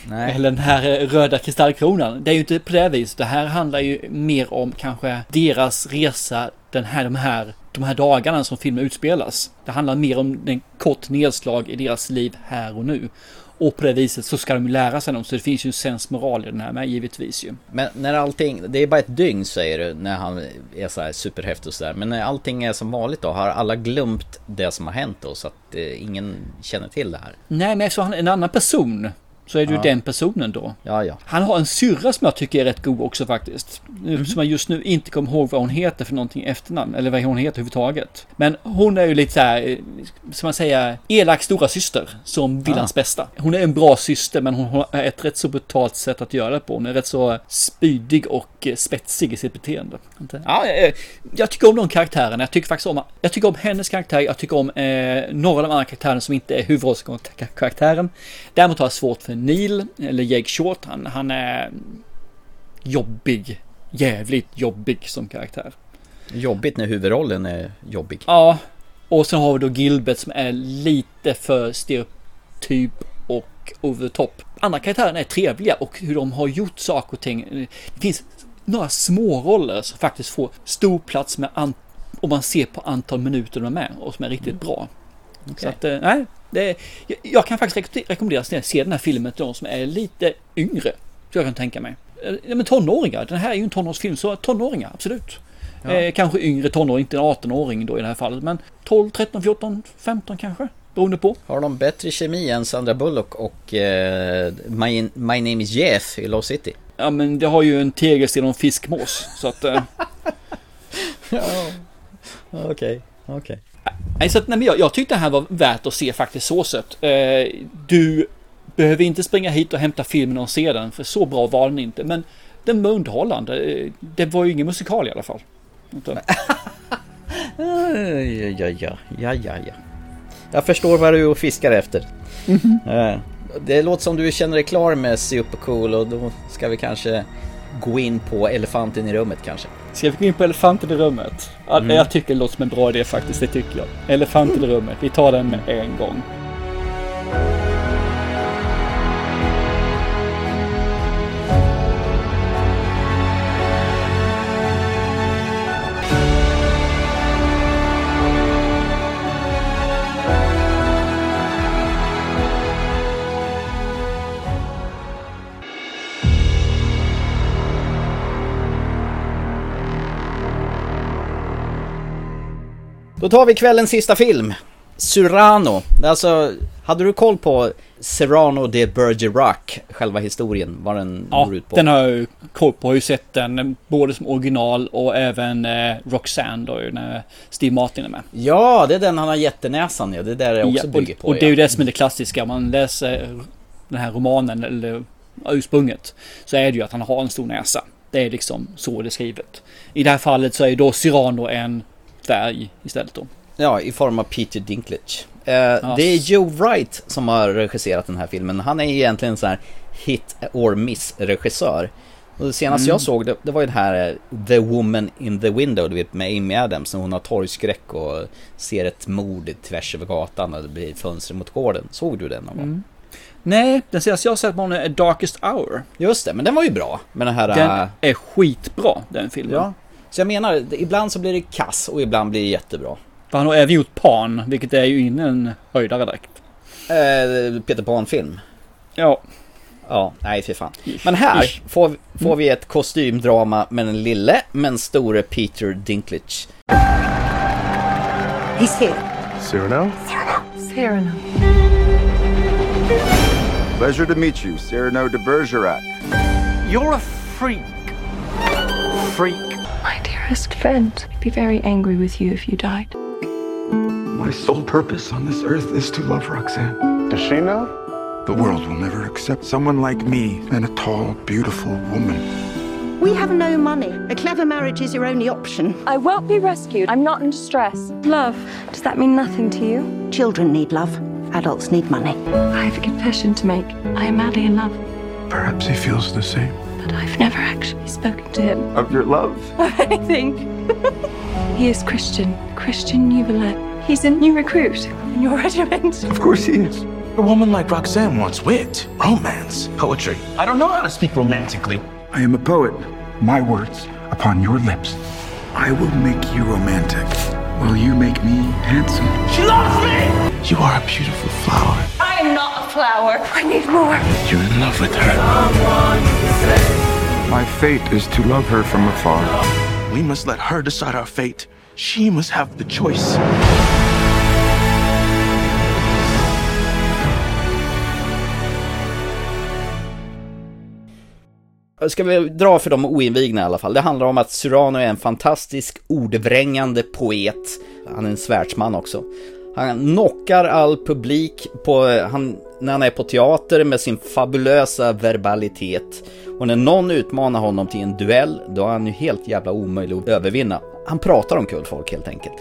Nej. Eller den här röda kristallkronan. Det är ju inte på det viset. Det här handlar ju mer om kanske deras resa, den här, de, här, de här dagarna som filmen utspelas. Det handlar mer om en kort nedslag i deras liv här och nu. Och på det viset så ska de lära sig dem. Så det finns ju en sensmoral i den här med, givetvis ju. Men när allting, det är bara ett dygn säger du, när han är så här superhäftig och sådär. Men när allting är som vanligt då, har alla glömt det som har hänt då? Så att eh, ingen känner till det här. Nej, men eftersom han är en annan person, så är du ja. den personen då. Ja, ja. Han har en syrra som jag tycker är rätt god också faktiskt. Mm. Som jag just nu inte kommer ihåg vad hon heter för någonting efternamn. Eller vad hon heter överhuvudtaget. Men hon är ju lite så här, som man säger, elak stora syster som vill ja. hans bästa. Hon är en bra syster, men hon har ett rätt så brutalt sätt att göra det på. Hon är rätt så spydig och spetsig i sitt beteende. Ja, jag, jag tycker om de karaktärerna. Jag tycker faktiskt om, jag tycker om hennes karaktär. Jag tycker om eh, några av de andra karaktärerna som inte är huvudrollskaraktären. Däremot har jag svårt för Neil, eller Jake Short, han, han är jobbig, jävligt jobbig som karaktär. Jobbigt när huvudrollen är jobbig. Ja, och sen har vi då Gilbert som är lite för stereotyp och over the top. Andra karaktärerna är trevliga och hur de har gjort saker och ting. Det finns några små roller som faktiskt får stor plats med an- om man ser på antal minuter de är med och som är riktigt mm. bra. Okay. Så att, nej. Det, jag kan faktiskt rekommendera att se den här filmen till de som är lite yngre, tror jag kan tänka mig. ja, men tonåringar. Den här är ju en tonårsfilm, så tonåringar, absolut. Ja. Eh, kanske yngre tonåring, inte en arton-åring då i det här fallet, men tolv, tretton, fjorton, femton kanske, beroende på. Har de bättre kemi än Sandra Bullock och eh, My, My Name Is Jeff i Lost City? Ja, men det har ju en tegelstil och en fiskmås, så att... Eh... ja, okej, okay, okej. Okay. Nej, så att, nej, men jag, jag tyckte det här var värt att se faktiskt så sett. Eh, du behöver inte springa hit och hämta filmen och se den, för så bra var den inte. Men den var underhållande. Det var ju ingen musikal i alla fall. ja, ja, ja, ja, ja, ja. Jag förstår vad du fiskar efter. Mm-hmm. Eh, det låter som du känner dig klar med Supercool, och då ska vi kanske gå in på elefanten i rummet kanske. Ska vi gå in på elefanten i rummet? Mm. Jag tycker det låter som en bra idé faktiskt, det tycker jag. Elefanten i rummet, vi tar den med en gång. Då tar vi kvällens sista film, Cyrano. Alltså, hade du koll på Cyrano de Bergerac, själva historien, vad den ja, går ut på? Ja, den har jag koll på, har ju sett den både som original och även eh, Roxanne då, när Steve Martin är med. Ja, det är den han har jättenäsan, ja. Det där är också ja, bygger på. Och det är ju ja. det som är det klassiska, man läser den här romanen eller ursprunget, så är det ju att han har en stor näsa. Det är liksom så det är skrivet. I det här fallet så är då Cyrano en dvärg istället då. Ja, i form av Peter Dinklage. Eh, ja. Det är Joe Wright som har regisserat den här filmen. Han är egentligen en sån här hit or miss regissör. Och det senaste mm. jag såg det, det var ju den här The Woman in the Window, du vet, med Amy Adams, när hon har torgskräck och ser ett mord tvärs över gatan och det blir fönster mot gården. Såg du den någon gång? Mm. Nej, den senaste jag sett var Darkest Hour. Just det, men den var ju bra. Men den här, den är skitbra, den filmen. Ja. Så jag menar, ibland så blir det kass och ibland blir det jättebra. Han har även gjort Pan, vilket är ju inte en höjdare direkt. Eh, Peter Pan-film. Ja. Ja, nej för fan. Men här Ish. får, får vi ett kostymdrama med en lille men store Peter Dinklage. He's here. Cyrano? Cyrano. Cyrano. Pleasure to meet you, Cyrano de Bergerac. You're a freak. Freak. My dearest friend, I'd be very angry with you if you died. My sole purpose on this earth is to love Roxanne. Does she know? The world will never accept someone like me and a tall, beautiful woman. We have no money. A clever marriage is your only option. I won't be rescued. I'm not in distress. Love, does that mean nothing to you? Children need love. Adults need money. I have a confession to make. I am madly in love. Perhaps he feels the same. But I've never actually spoken to him. Of your love? Of anything. He is Christian. Christian Nuvelet. He's a new recruit in your regiment. Of course he is. A woman like Roxanne wants wit, romance, poetry. I don't know how to speak romantically. I am a poet. My words upon your lips. I will make you romantic while you make me handsome. She loves me! You are a beautiful flower. I am not a flower. I need more. You're in love with her. My fate is to love her from afar. We must let her decide our fate. She must have the choice. Ska vi dra för de oinvigna i alla fall. Det handlar om att Cyrano är en fantastisk ordvrängande poet. Han är en svärdsman också. Han knockar all publik på, han, när han är på teater med sin fabulösa verbalitet. Och när någon utmanar honom till en duell, då är han ju helt jävla omöjlig att övervinna. Han pratar om kul folk helt enkelt.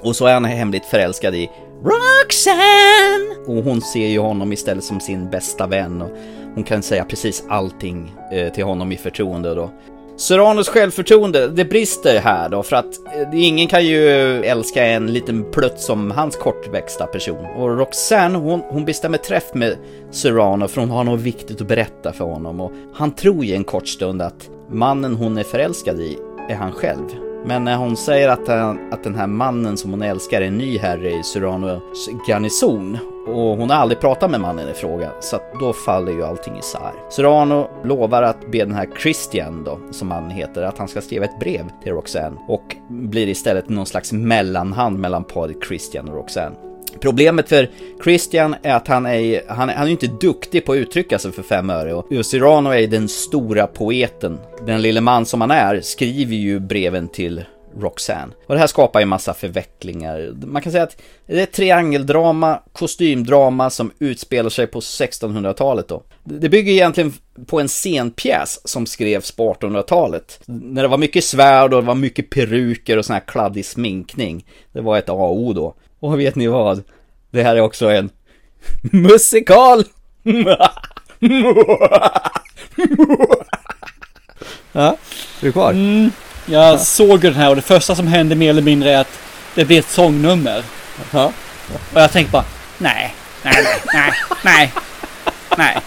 Och så är han hemligt förälskad i Roxanne! Och hon ser ju honom istället som sin bästa vän. Och hon kan säga precis allting eh, till honom i förtroende då. Cyranos självförtroende, det brister här då, för att ingen kan ju älska en liten plutt som hans kortväxta person. Och Roxanne, hon, hon bestämmer träff med Cyrano för hon har något viktigt att berätta för honom. Och han tror ju en kort stund att mannen hon är förälskad i är han själv. Men när hon säger att, han, att den här mannen som hon älskar är ny här i Cyranos garnison och hon har aldrig pratat med mannen i fråga, så att då faller ju allting isär. Cyrano lovar att be den här Christian då, som han heter, att han ska skriva ett brev till Roxanne och blir istället någon slags mellanhand mellan paret Christian och Roxanne. Problemet för Christian är att han är, han är, han är inte duktig på att uttrycka sig för fem öre. Och Cyrano är den stora poeten. Den lille man som han är skriver ju breven till Roxanne. Och det här skapar ju massa förvecklingar. Man kan säga att det är ett triangeldrama, kostymdrama som utspelar sig på sextonhundratalet då. Det bygger egentligen på en scenpjäs som skrevs på artonhundratalet. När det var mycket svärd och det var mycket peruker och sån här kladdig sminkning. Det var ett A O då. Och vet ni vad? Det här är också en musikal! Ja, är du kvar? Mm, jag ja. såg den här och det första som hände mer eller mindre är att det blir ett sångnummer. Ja. Och jag tänkte bara, nej, nej, nej, nej, nej.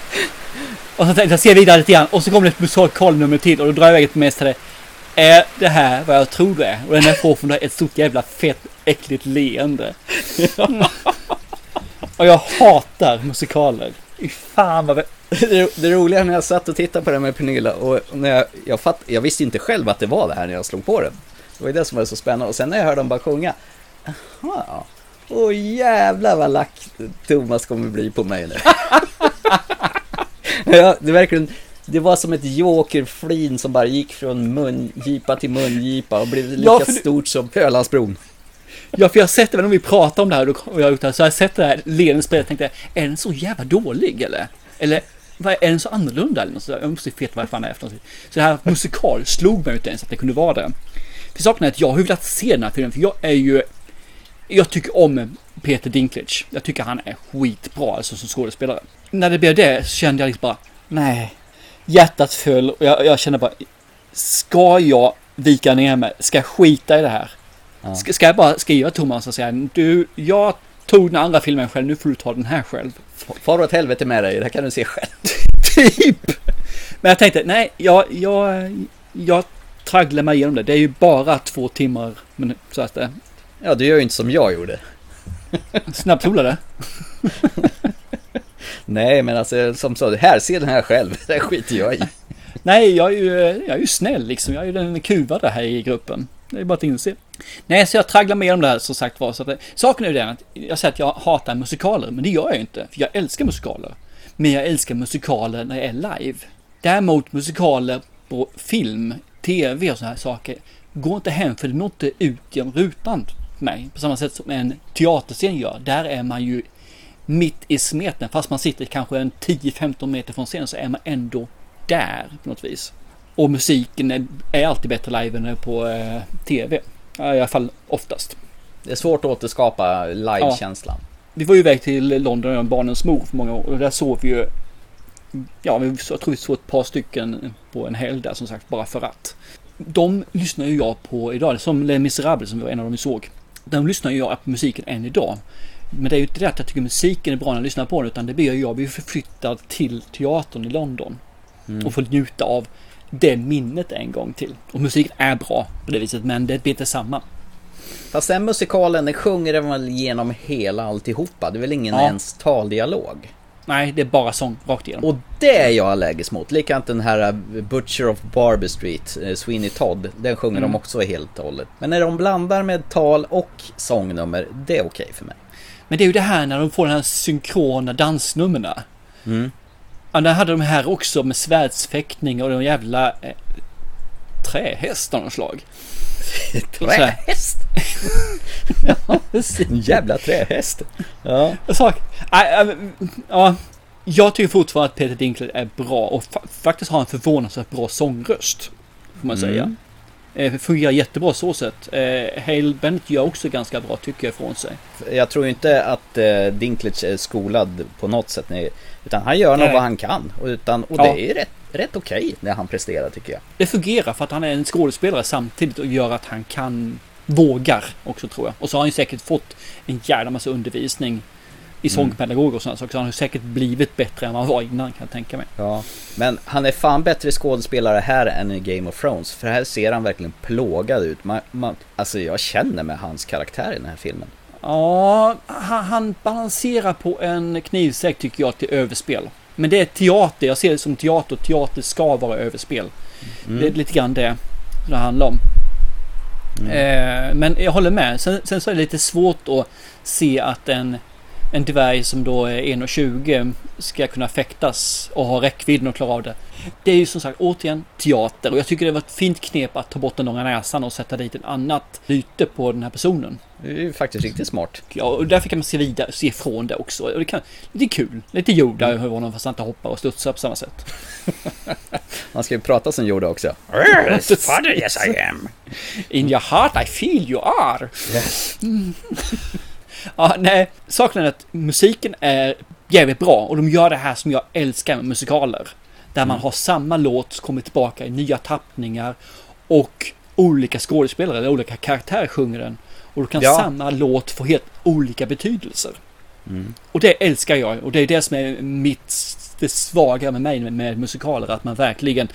Och så tänkte jag, ser vidare lite grann och så kommer det ett musikalnummer till och då drar jag iväg till mästare. Är det här vad jag tror det är? Och den här får från ett stort jävla fett äckligt leende. Och jag hatar musikaler. I fan vad... Det, det roliga när jag satt och tittade på det med Pernilla och när jag, jag, fatt, jag visste inte själv att det var det här när jag slog på den. Det var ju det som var så spännande. Och sen när jag hörde dem bara sjunga, aha, åh jävlar vad lack Thomas kommer bli på mig nu. Ja, det verkligen... Det var som ett jokerflin som bara gick från mungipa till mungipa och blev lika ja, du... stort som Pölansbron. Ja, för jag har sett det, när vi pratar om det här och jag uttalar, så har jag sett det här ledningsspelet och tänkte, är den så jävla dålig eller? Eller är den så annorlunda eller något sådär? Jag måste ju veta vad jag fan är efter. Så det här musikal slog mig inte ens att det kunde vara det. För saken är att jag har ju velat se den här filmen, för jag är ju... Jag tycker om Peter Dinklage. Jag tycker han är skitbra alltså, som skådespelare. När det blev det så kände jag liksom bara, nej... Hjärtat föll och jag, jag känner bara, ska jag vika ner mig? Ska jag skita i det här? Ja. Ska, ska jag bara skriva Thomas och säga, du, jag tog den andra filmen själv, nu får du ta den här själv. Far åt helvete med dig, det här kan du se själv. Typ! Men jag tänkte, nej, jag, jag, jag tragglar mig igenom det. Det är ju bara två timmar. Men, så att det... Ja, du gör ju inte som jag gjorde. Snabbsolade. Nej, men alltså, som så, här, ser den här själv, det skiter jag i. Nej, jag är ju, jag är ju snäll liksom, jag är ju den kuvade här i gruppen. Det är bara att inse. Nej, så jag tragglar med om det här, som sagt var. Så att det, saken är ju den att jag säger att jag hatar musikaler, men det gör jag ju inte, för jag älskar musikaler. Men jag älskar musikaler när jag är live. Däremot musikaler på film, tv och såna här saker går inte hem, för det når inte ut genom rutan för mig, på samma sätt som en teaterscen gör. Där är man ju mitt i smeten, fast man sitter kanske en tio femton meter från scenen, så är man ändå där på något vis. Och musiken är, är alltid bättre live än på eh, tv, i alla fall oftast. Det är svårt att återskapa live-känslan. Ja. Vi var ju iväg till London och barnens mor för många år, och där såg vi ju, ja, vi, jag tror vi såg ett par stycken på en helg där, som sagt, bara för att. De lyssnar ju jag på idag, som Les Misérables, som var en av dem vi såg. De lyssnar ju jag på musiken än idag. Men det är ju inte det att jag tycker musiken är bra när jag lyssnar på den, utan det blir jag blir förflyttad till teatern i London mm. och får njuta av det minnet en gång till. Och musiken är bra på det viset, men det blir inte samma. Fast den musikalen, den sjunger den väl genom hela alltihopa? Det är väl ingen ja. ens taldialog? Nej, det är bara sång rakt igenom. Och det är jag allergisk mot. Likadant den här Butcher of Barber Street, Sweeney Todd, den sjunger mm. de också helt och hållet. Men när de blandar med tal och sångnummer, det är okej okay för mig. Men det är ju det här när de får den här synkrona dansnummerna. Mm. Ja, där hade de här också med svärdsfäktning och de jävla eh, trähäst av något slag. Trähäst? Ja, en jävla trähäst. Ja. Så, äh, äh, ja, jag tycker fortfarande att Peter Dinklage är bra och fa- faktiskt har en förvånansvärt bra sångröst, får man mm. säga. Det fungerar jättebra så sätt. Eh, Haley Bennett gör också ganska bra, tycker jag, från sig. Jag tror inte att eh, Dinklage är skolad på något sätt. Nej. Utan han gör nog vad han kan. Utan, och ja. det är rätt, rätt okej okay när han presterar, tycker jag. Det fungerar för att han är en skådespelare samtidigt och gör att han kan, vågar också, tror jag. Och så har han ju säkert fått en jävla massa undervisning i sångpedagog och sådana saker, så han har säkert blivit bättre än han var innan, kan jag tänka mig. Ja, men han är fan bättre skådespelare här än i Game of Thrones, för här ser han verkligen plågad ut. Man, man, alltså jag känner med hans karaktär i den här filmen. Ja, han, han balanserar på en knivsäck tycker jag till överspel. Men det är teater, jag ser det som teater. Teater ska vara överspel. Mm. Det är lite grann det det handlar om. Mm. Eh, men jag håller med. Sen, sen så är det lite svårt att se att en, en dvärg som då är en komma tjugo ska kunna fäktas och ha räckvidden och klara av det. Det är ju som sagt återigen teater. Och jag tycker det var ett fint knep att ta bort den långa näsan och sätta dit en annat lyte på den här personen. Det är ju faktiskt riktigt smart. Ja, och därför kan man se vidare, se från det också. Och det kan, det är kul. Lite Yoda, hur honom fast inte hoppar och studsar på samma sätt. Man ska ju prata som Yoda också. Father, yes I am. In your heart I feel you are. Yes. Mm. Ja, nej. Saken är att musiken är jävligt bra. Och de gör det här som jag älskar med musikaler. Där mm. man har samma låt som kommer tillbaka i nya tappningar. Och olika skådespelare eller olika karaktärer sjunger den. Och då kan ja. samma låt få helt olika betydelser. Mm. Och det älskar jag. Och det är det som är mitt, det svaga med mig med, med musikaler. Att man verkligen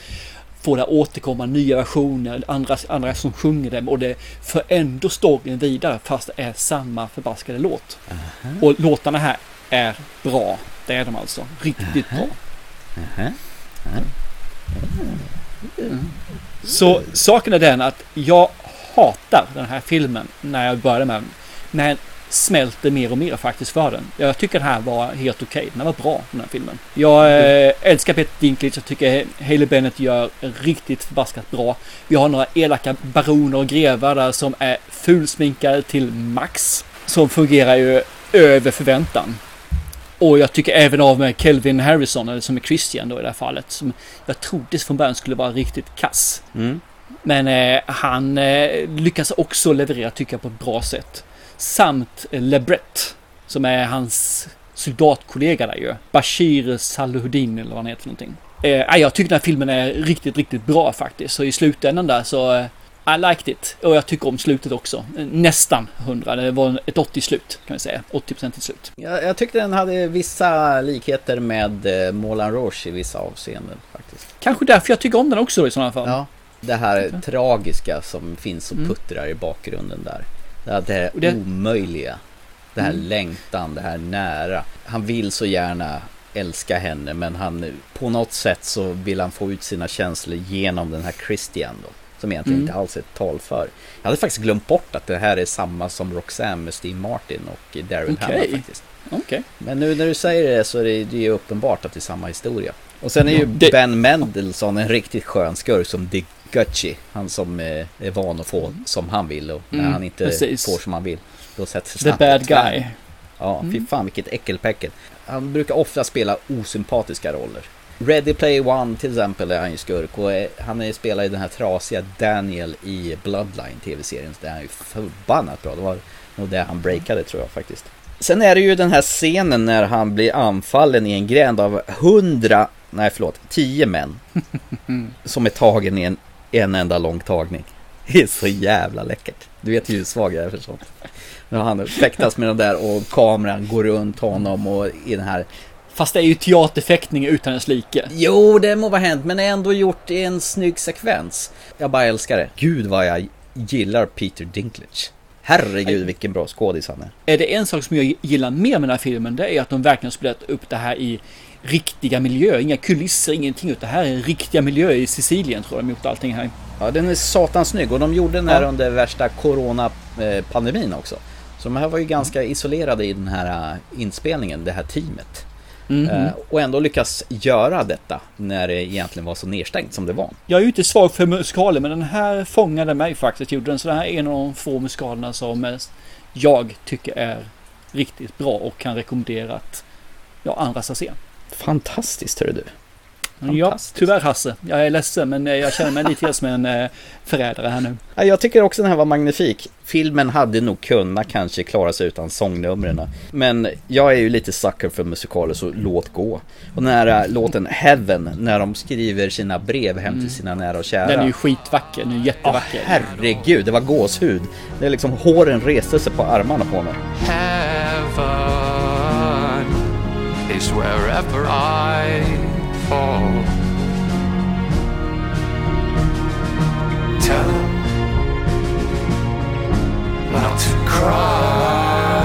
får det återkomma nya versioner. Andra, andra som sjunger dem. Och det för ändå storyn vidare fast det är samma förbaskade låt. Uh-huh. Och låtarna här är bra. Det är de alltså. Riktigt uh-huh. bra. Uh-huh. Uh-huh. Mm. Så saken är den att jag hatar den här filmen när jag började med den. Men smälter mer och mer faktiskt för den. Jag tycker den här var helt okej. Den var bra, den här filmen. Jag eh, älskar Peter Dinklage. Jag tycker Haley Bennett gör riktigt förbaskat bra. Vi har några elaka baroner och grevar där som är fulsminkade till max. Som fungerar ju över förväntan. Och jag tycker även av med Kelvin Harrison, eller som är Christian då i det här fallet. Som jag trodde från början skulle vara riktigt kass. Mm. Men eh, han eh, lyckas också leverera tycker jag på ett bra sätt. Samt eh, LeBret som är hans soldatkollega där ju. Bashir Salludin eller vad han heter för någonting. Eh, jag tycker den här filmen är riktigt, riktigt bra faktiskt. Så i slutändan där så eh, I liked it. Och jag tycker om slutet också. Nästan hundra. Det var ett åttio-slut kan vi säga. åttio procent till slut. Jag, jag tyckte den hade vissa likheter med eh, Moulin Rouge i vissa avseenden faktiskt. Kanske därför jag tycker om den också i sådana fall. Ja. Det här okay. tragiska som finns och puttrar mm. i bakgrunden där. Det här det... omöjliga. Det här mm. längtan, det här nära. Han vill så gärna älska henne men han, på något sätt så vill han få ut sina känslor genom den här Christian då. Som egentligen mm. inte alls är ett tal för. Jag hade faktiskt glömt bort att det här är samma som Roxanne med Steve Martin och Darren okay. Hannah faktiskt. Okay. Men nu när du säger det så är det, det är ju uppenbart att det är samma historia. Och sen är ju det... Ben Mendelsohn en riktigt skön skurk som Dick Gucci, han som är van att få som han vill och när mm, han inte precis. får som han vill då sätts the bad guy. Tvär. Ja, mm. fy fan vilket äckelpäckel. Han brukar ofta spela osympatiska roller. Ready Player One till exempel är han ju skurk och är, han är spelar i den här trasiga Daniel i Bloodline T V-serien. Det är ju förbannat bra. Det var nog det han breakade tror jag faktiskt. Sen är det ju den här scenen när han blir anfallen i en gränd av hundra, nej förlåt, tio män som är tagen i en en enda lång tagning. Det är så jävla läckert. Du vet ju hur svag jag är för sånt. När han fäktas med den där och kameran går runt honom och i den här... Fast det är ju teaterfäktning utan ens like. Jo, det må vara hänt, men ändå gjort i en snygg sekvens. Jag bara älskar det. Gud vad jag gillar Peter Dinklage. Herregud vilken bra skådis han är. Är det en sak som jag gillar mer med den här filmen, det är att de verkligen har spelat upp det här i riktiga miljöer, inga kulisser, ingenting, utan det här är riktiga miljöer i Sicilien tror jag de gjort allting här. Ja, den är satans snygg och de gjorde den här ja. under värsta coronapandemin också. Så de här var ju ganska mm. isolerade i den här inspelningen, det här teamet. Mm-hmm. Uh, och ändå lyckas göra detta när det egentligen var så nedstängt som det var. Jag är ju inte svag för musikaler, men den här fångade mig faktiskt, gjorde den, så det här är en av de få musikalerna som jag tycker är riktigt bra och kan rekommendera att ja, andra ska se. Fantastiskt, hör du. Fantastiskt. Ja, tyvärr Hasse. Jag är ledsen, men jag känner mig lite som en förrädare här nu. Jag tycker också den här var magnifik. Filmen hade nog kunnat kanske klara sig utan sångnumren. Men jag är ju lite sucker för musikaler, så låt gå. Och den här låten Heaven, när de skriver sina brev hem till sina nära och kära. Den är ju skitvacker, den är jättevacker. Oh, herregud, det var gåshud. Det är liksom håren reste sig på armarna på honom. Heaven is wherever I fall. Tell him not to cry.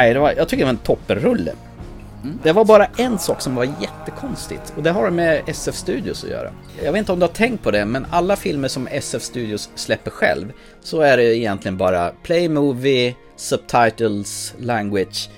nej, det var, jag tycker det var en toppenrulle. Mm. Det var bara en sak som var jättekonstigt, och det har med S F Studios att göra. Jag vet inte om du har tänkt på det, men alla filmer som S F Studios släpper själv, så är det egentligen bara play movie, subtitles, language,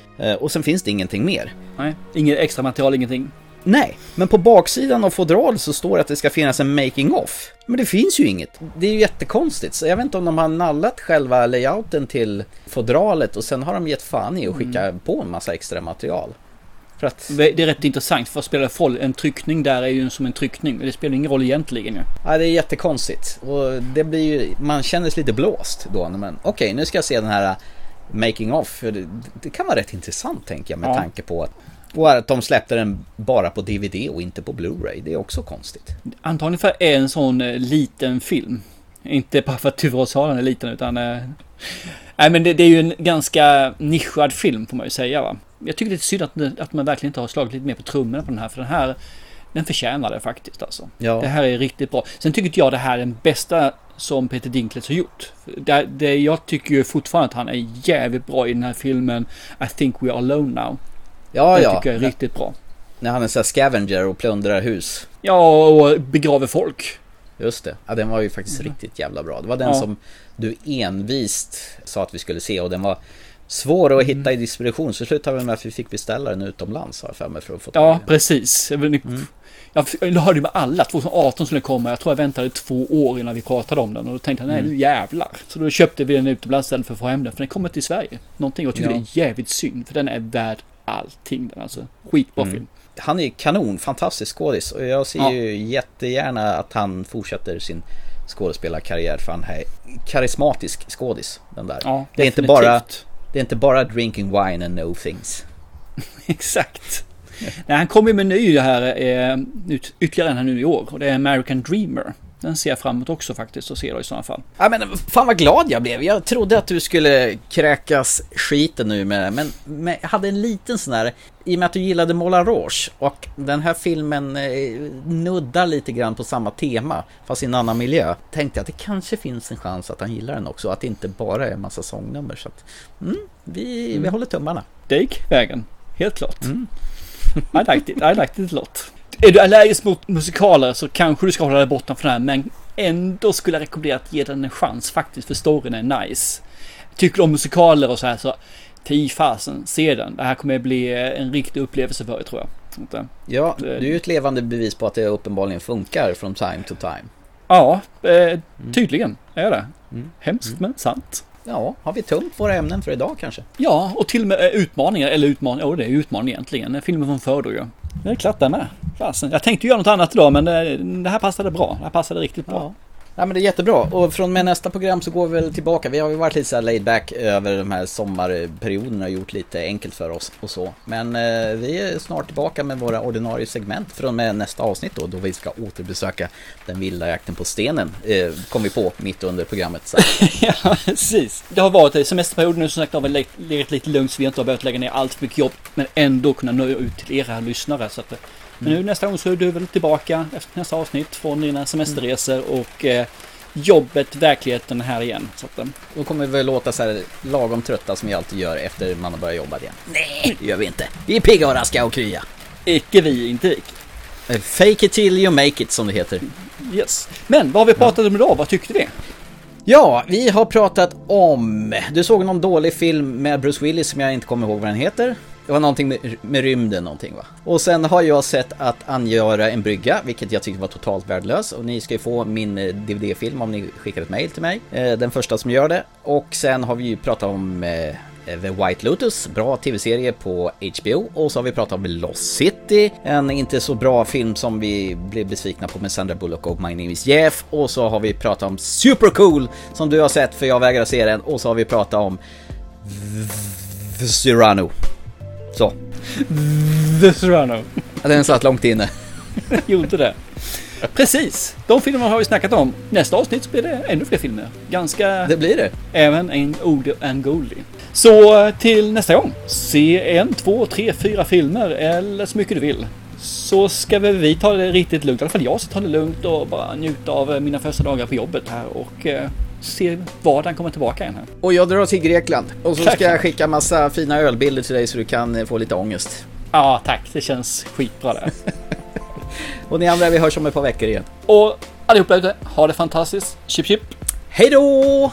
och sen finns det ingenting mer. Nej, inget extra material, ingenting. Nej, men på baksidan av fodral så står det att det ska finnas en making off. Men det finns ju inget. Det är ju jättekonstigt. Så jag vet inte om de har nallat själva layouten till fodralet, och sen har de gett fan i att skicka mm. på en massa extra material. För att... Det är rätt intressant, för att spela roll. En tryckning där är ju som en tryckning. Det spelar ingen roll egentligen. Ja, det är jättekonstigt. Och det blir ju... Man känner sig lite blåst då. Men okej, okay, nu ska jag se den här making off. Det, det kan vara rätt intressant, tänker jag, med ja. tanke på att... Och att de släppte den bara på D V D och inte på Blu-ray, det är också konstigt. Antagligen för är en sån liten film. Inte bara för att turrådssalen är liten, utan... Äh, nej, men det, det är ju en ganska nischad film, får man ju säga, va? Jag tycker det är synd att, att man verkligen inte har slagit lite mer på trummorna på den här. För den här, den förtjänar det faktiskt, alltså. Ja. Det här är riktigt bra. Sen tycker jag det här är den bästa som Peter Dinklage har gjort. Det, det, jag tycker ju fortfarande att han är jävligt bra i den här filmen I think we are alone now. Ja, det ja. tycker jag är riktigt bra. När han är så här scavenger och plundrar hus. Ja, och begraver folk. Just det, ja, den var ju faktiskt mm. riktigt jävla bra. Det var den ja. som du envist sa att vi skulle se. Och den var svår att hitta mm. i distribution. Så slutade vi med att vi fick beställa den utomlands för mig, för att få ja, den. precis. mm. Jag hörde ju med alla tjugo arton som det kom. Jag tror jag väntade två år innan vi pratade om den. Och då tänkte jag, nej nu jävlar. Så då köpte vi den utomlands för att få hem den. För den kommer till Sverige. Någonting jag tycker ja. det är jävligt synd. För den är värd allting, den, alltså. Skitbra mm. film. Han är kanon, fantastisk skådis. Och jag ser ja. ju jättegärna att han fortsätter sin skådespelarkarriär, för han är karismatisk skådis, den där. Ja, det, är inte bara, det är inte bara drinking wine and no things. Exakt. Nej, han kommer med en ny här, eh, ut, ytterligare den här nu i år. Och det är American Dreamer. Den ser jag framåt också faktiskt, och ser det i sådana fall. Ja, men fan vad glad jag blev. Jag trodde att du skulle kräkas skiten nu med det. Men, men jag hade en liten sån här... I och med att du gillade Moulin Rouge. Och den här filmen nuddar lite grann på samma tema, fast i en annan miljö. Tänkte jag att det kanske finns en chans att han gillar den också. Att det inte bara är en massa sångnummer. Så att, mm, vi, mm. vi håller tummarna. Det gick vägen, helt klart. Mm. I liked it, I liked it a lot. Är du allergisk mot musikaler så kanske du ska hålla dig borta från det här, men ändå skulle jag rekommendera att ge den en chans faktiskt, för storyn är nice. Tycker du om musikaler och så här, så tio fasen, se den. Det här kommer att bli en riktig upplevelse för dig, tror jag. Ja, det är ju ett levande bevis på att det uppenbarligen funkar från time to time. Ja, eh, tydligen är det. Mm. Hemskt, mm. men sant. Ja, har vi tömt våra ämnen för idag kanske? Ja, och till och med utmaningar, eller utmaningar, oh, det är utmaning egentligen. Filmen från förr då ju. Det är klart där med. Fasen. Jag tänkte göra något annat idag, men det här passade bra. Det här passade riktigt bra. Ja. Ja, men det är jättebra. Och från med nästa program så går vi väl tillbaka. Vi har ju varit lite så här laid back över de här sommarperioderna och gjort lite enkelt för oss och så. Men eh, vi är snart tillbaka med våra ordinarie segment från med nästa avsnitt då, då vi ska återbesöka den vilda jakten på stenen. Eh, kom vi på mitt under programmet. Så. Ja, precis. Det har varit semesterperioden nu, som sagt, har vi legat lite, lite lugnt, så vi har inte behövt lägga ner allt för mycket jobb, men ändå kunna nå ut till era lyssnare, så att men nu nästa gång så är du väl tillbaka efter nästa avsnitt från dina semesterresor och eh, jobbet, verkligheten här igen. Så att, då kommer vi väl låta så här lagom trötta som vi alltid gör efter man har börjat jobba igen. Nej, gör vi inte. Vi är pigga och raska och krya. Icke vi, inte ik. Fake it till you make it, som det heter. Yes. Men vad har vi pratat om idag? Vad tyckte vi? Ja, vi har pratat om... Du såg någon dålig film med Bruce Willis som jag inte kommer ihåg vad den heter. Det var någonting med, med rymden, någonting, va? Och sen har jag sett att angöra en brygga, vilket jag tyckte var totalt värdelös. Och ni ska ju få min D V D-film om ni skickar ett mejl till mig. Eh, den första som gör det. Och sen har vi ju pratat om eh, The White Lotus, bra tv-serie på H B O. Och så har vi pratat om The Lost City, en inte så bra film som vi blev besvikna på med Sandra Bullock och My Name is Jeff. Och så har vi pratat om Supercool, som du har sett för jag vägrar se den. Och så har vi pratat om Cyrano. Så. The Cyrano. Ja, den satt långt inne. Gjorde det. Precis. De filmerna har vi snackat om. Nästa avsnitt så blir det ännu fler filmer. Ganska... Det blir det. Även en Old and Goldie. Så till nästa gång. Se en, två, tre, fyra filmer eller så mycket du vill. Så ska vi ta det riktigt lugnt. I alla fall jag ska ta det lugnt och bara njuta av mina första dagar på jobbet här och... se var den kommer tillbaka igen här. Och jag drar till Grekland. Och så tack. Ska jag skicka massa fina ölbilder till dig så du kan få lite ångest. Ja, tack. Det känns skitbra där. Och ni andra, vi hörs om ett par veckor igen. Och allihopa ute, ha det fantastiskt. Chip, chip. Hej då!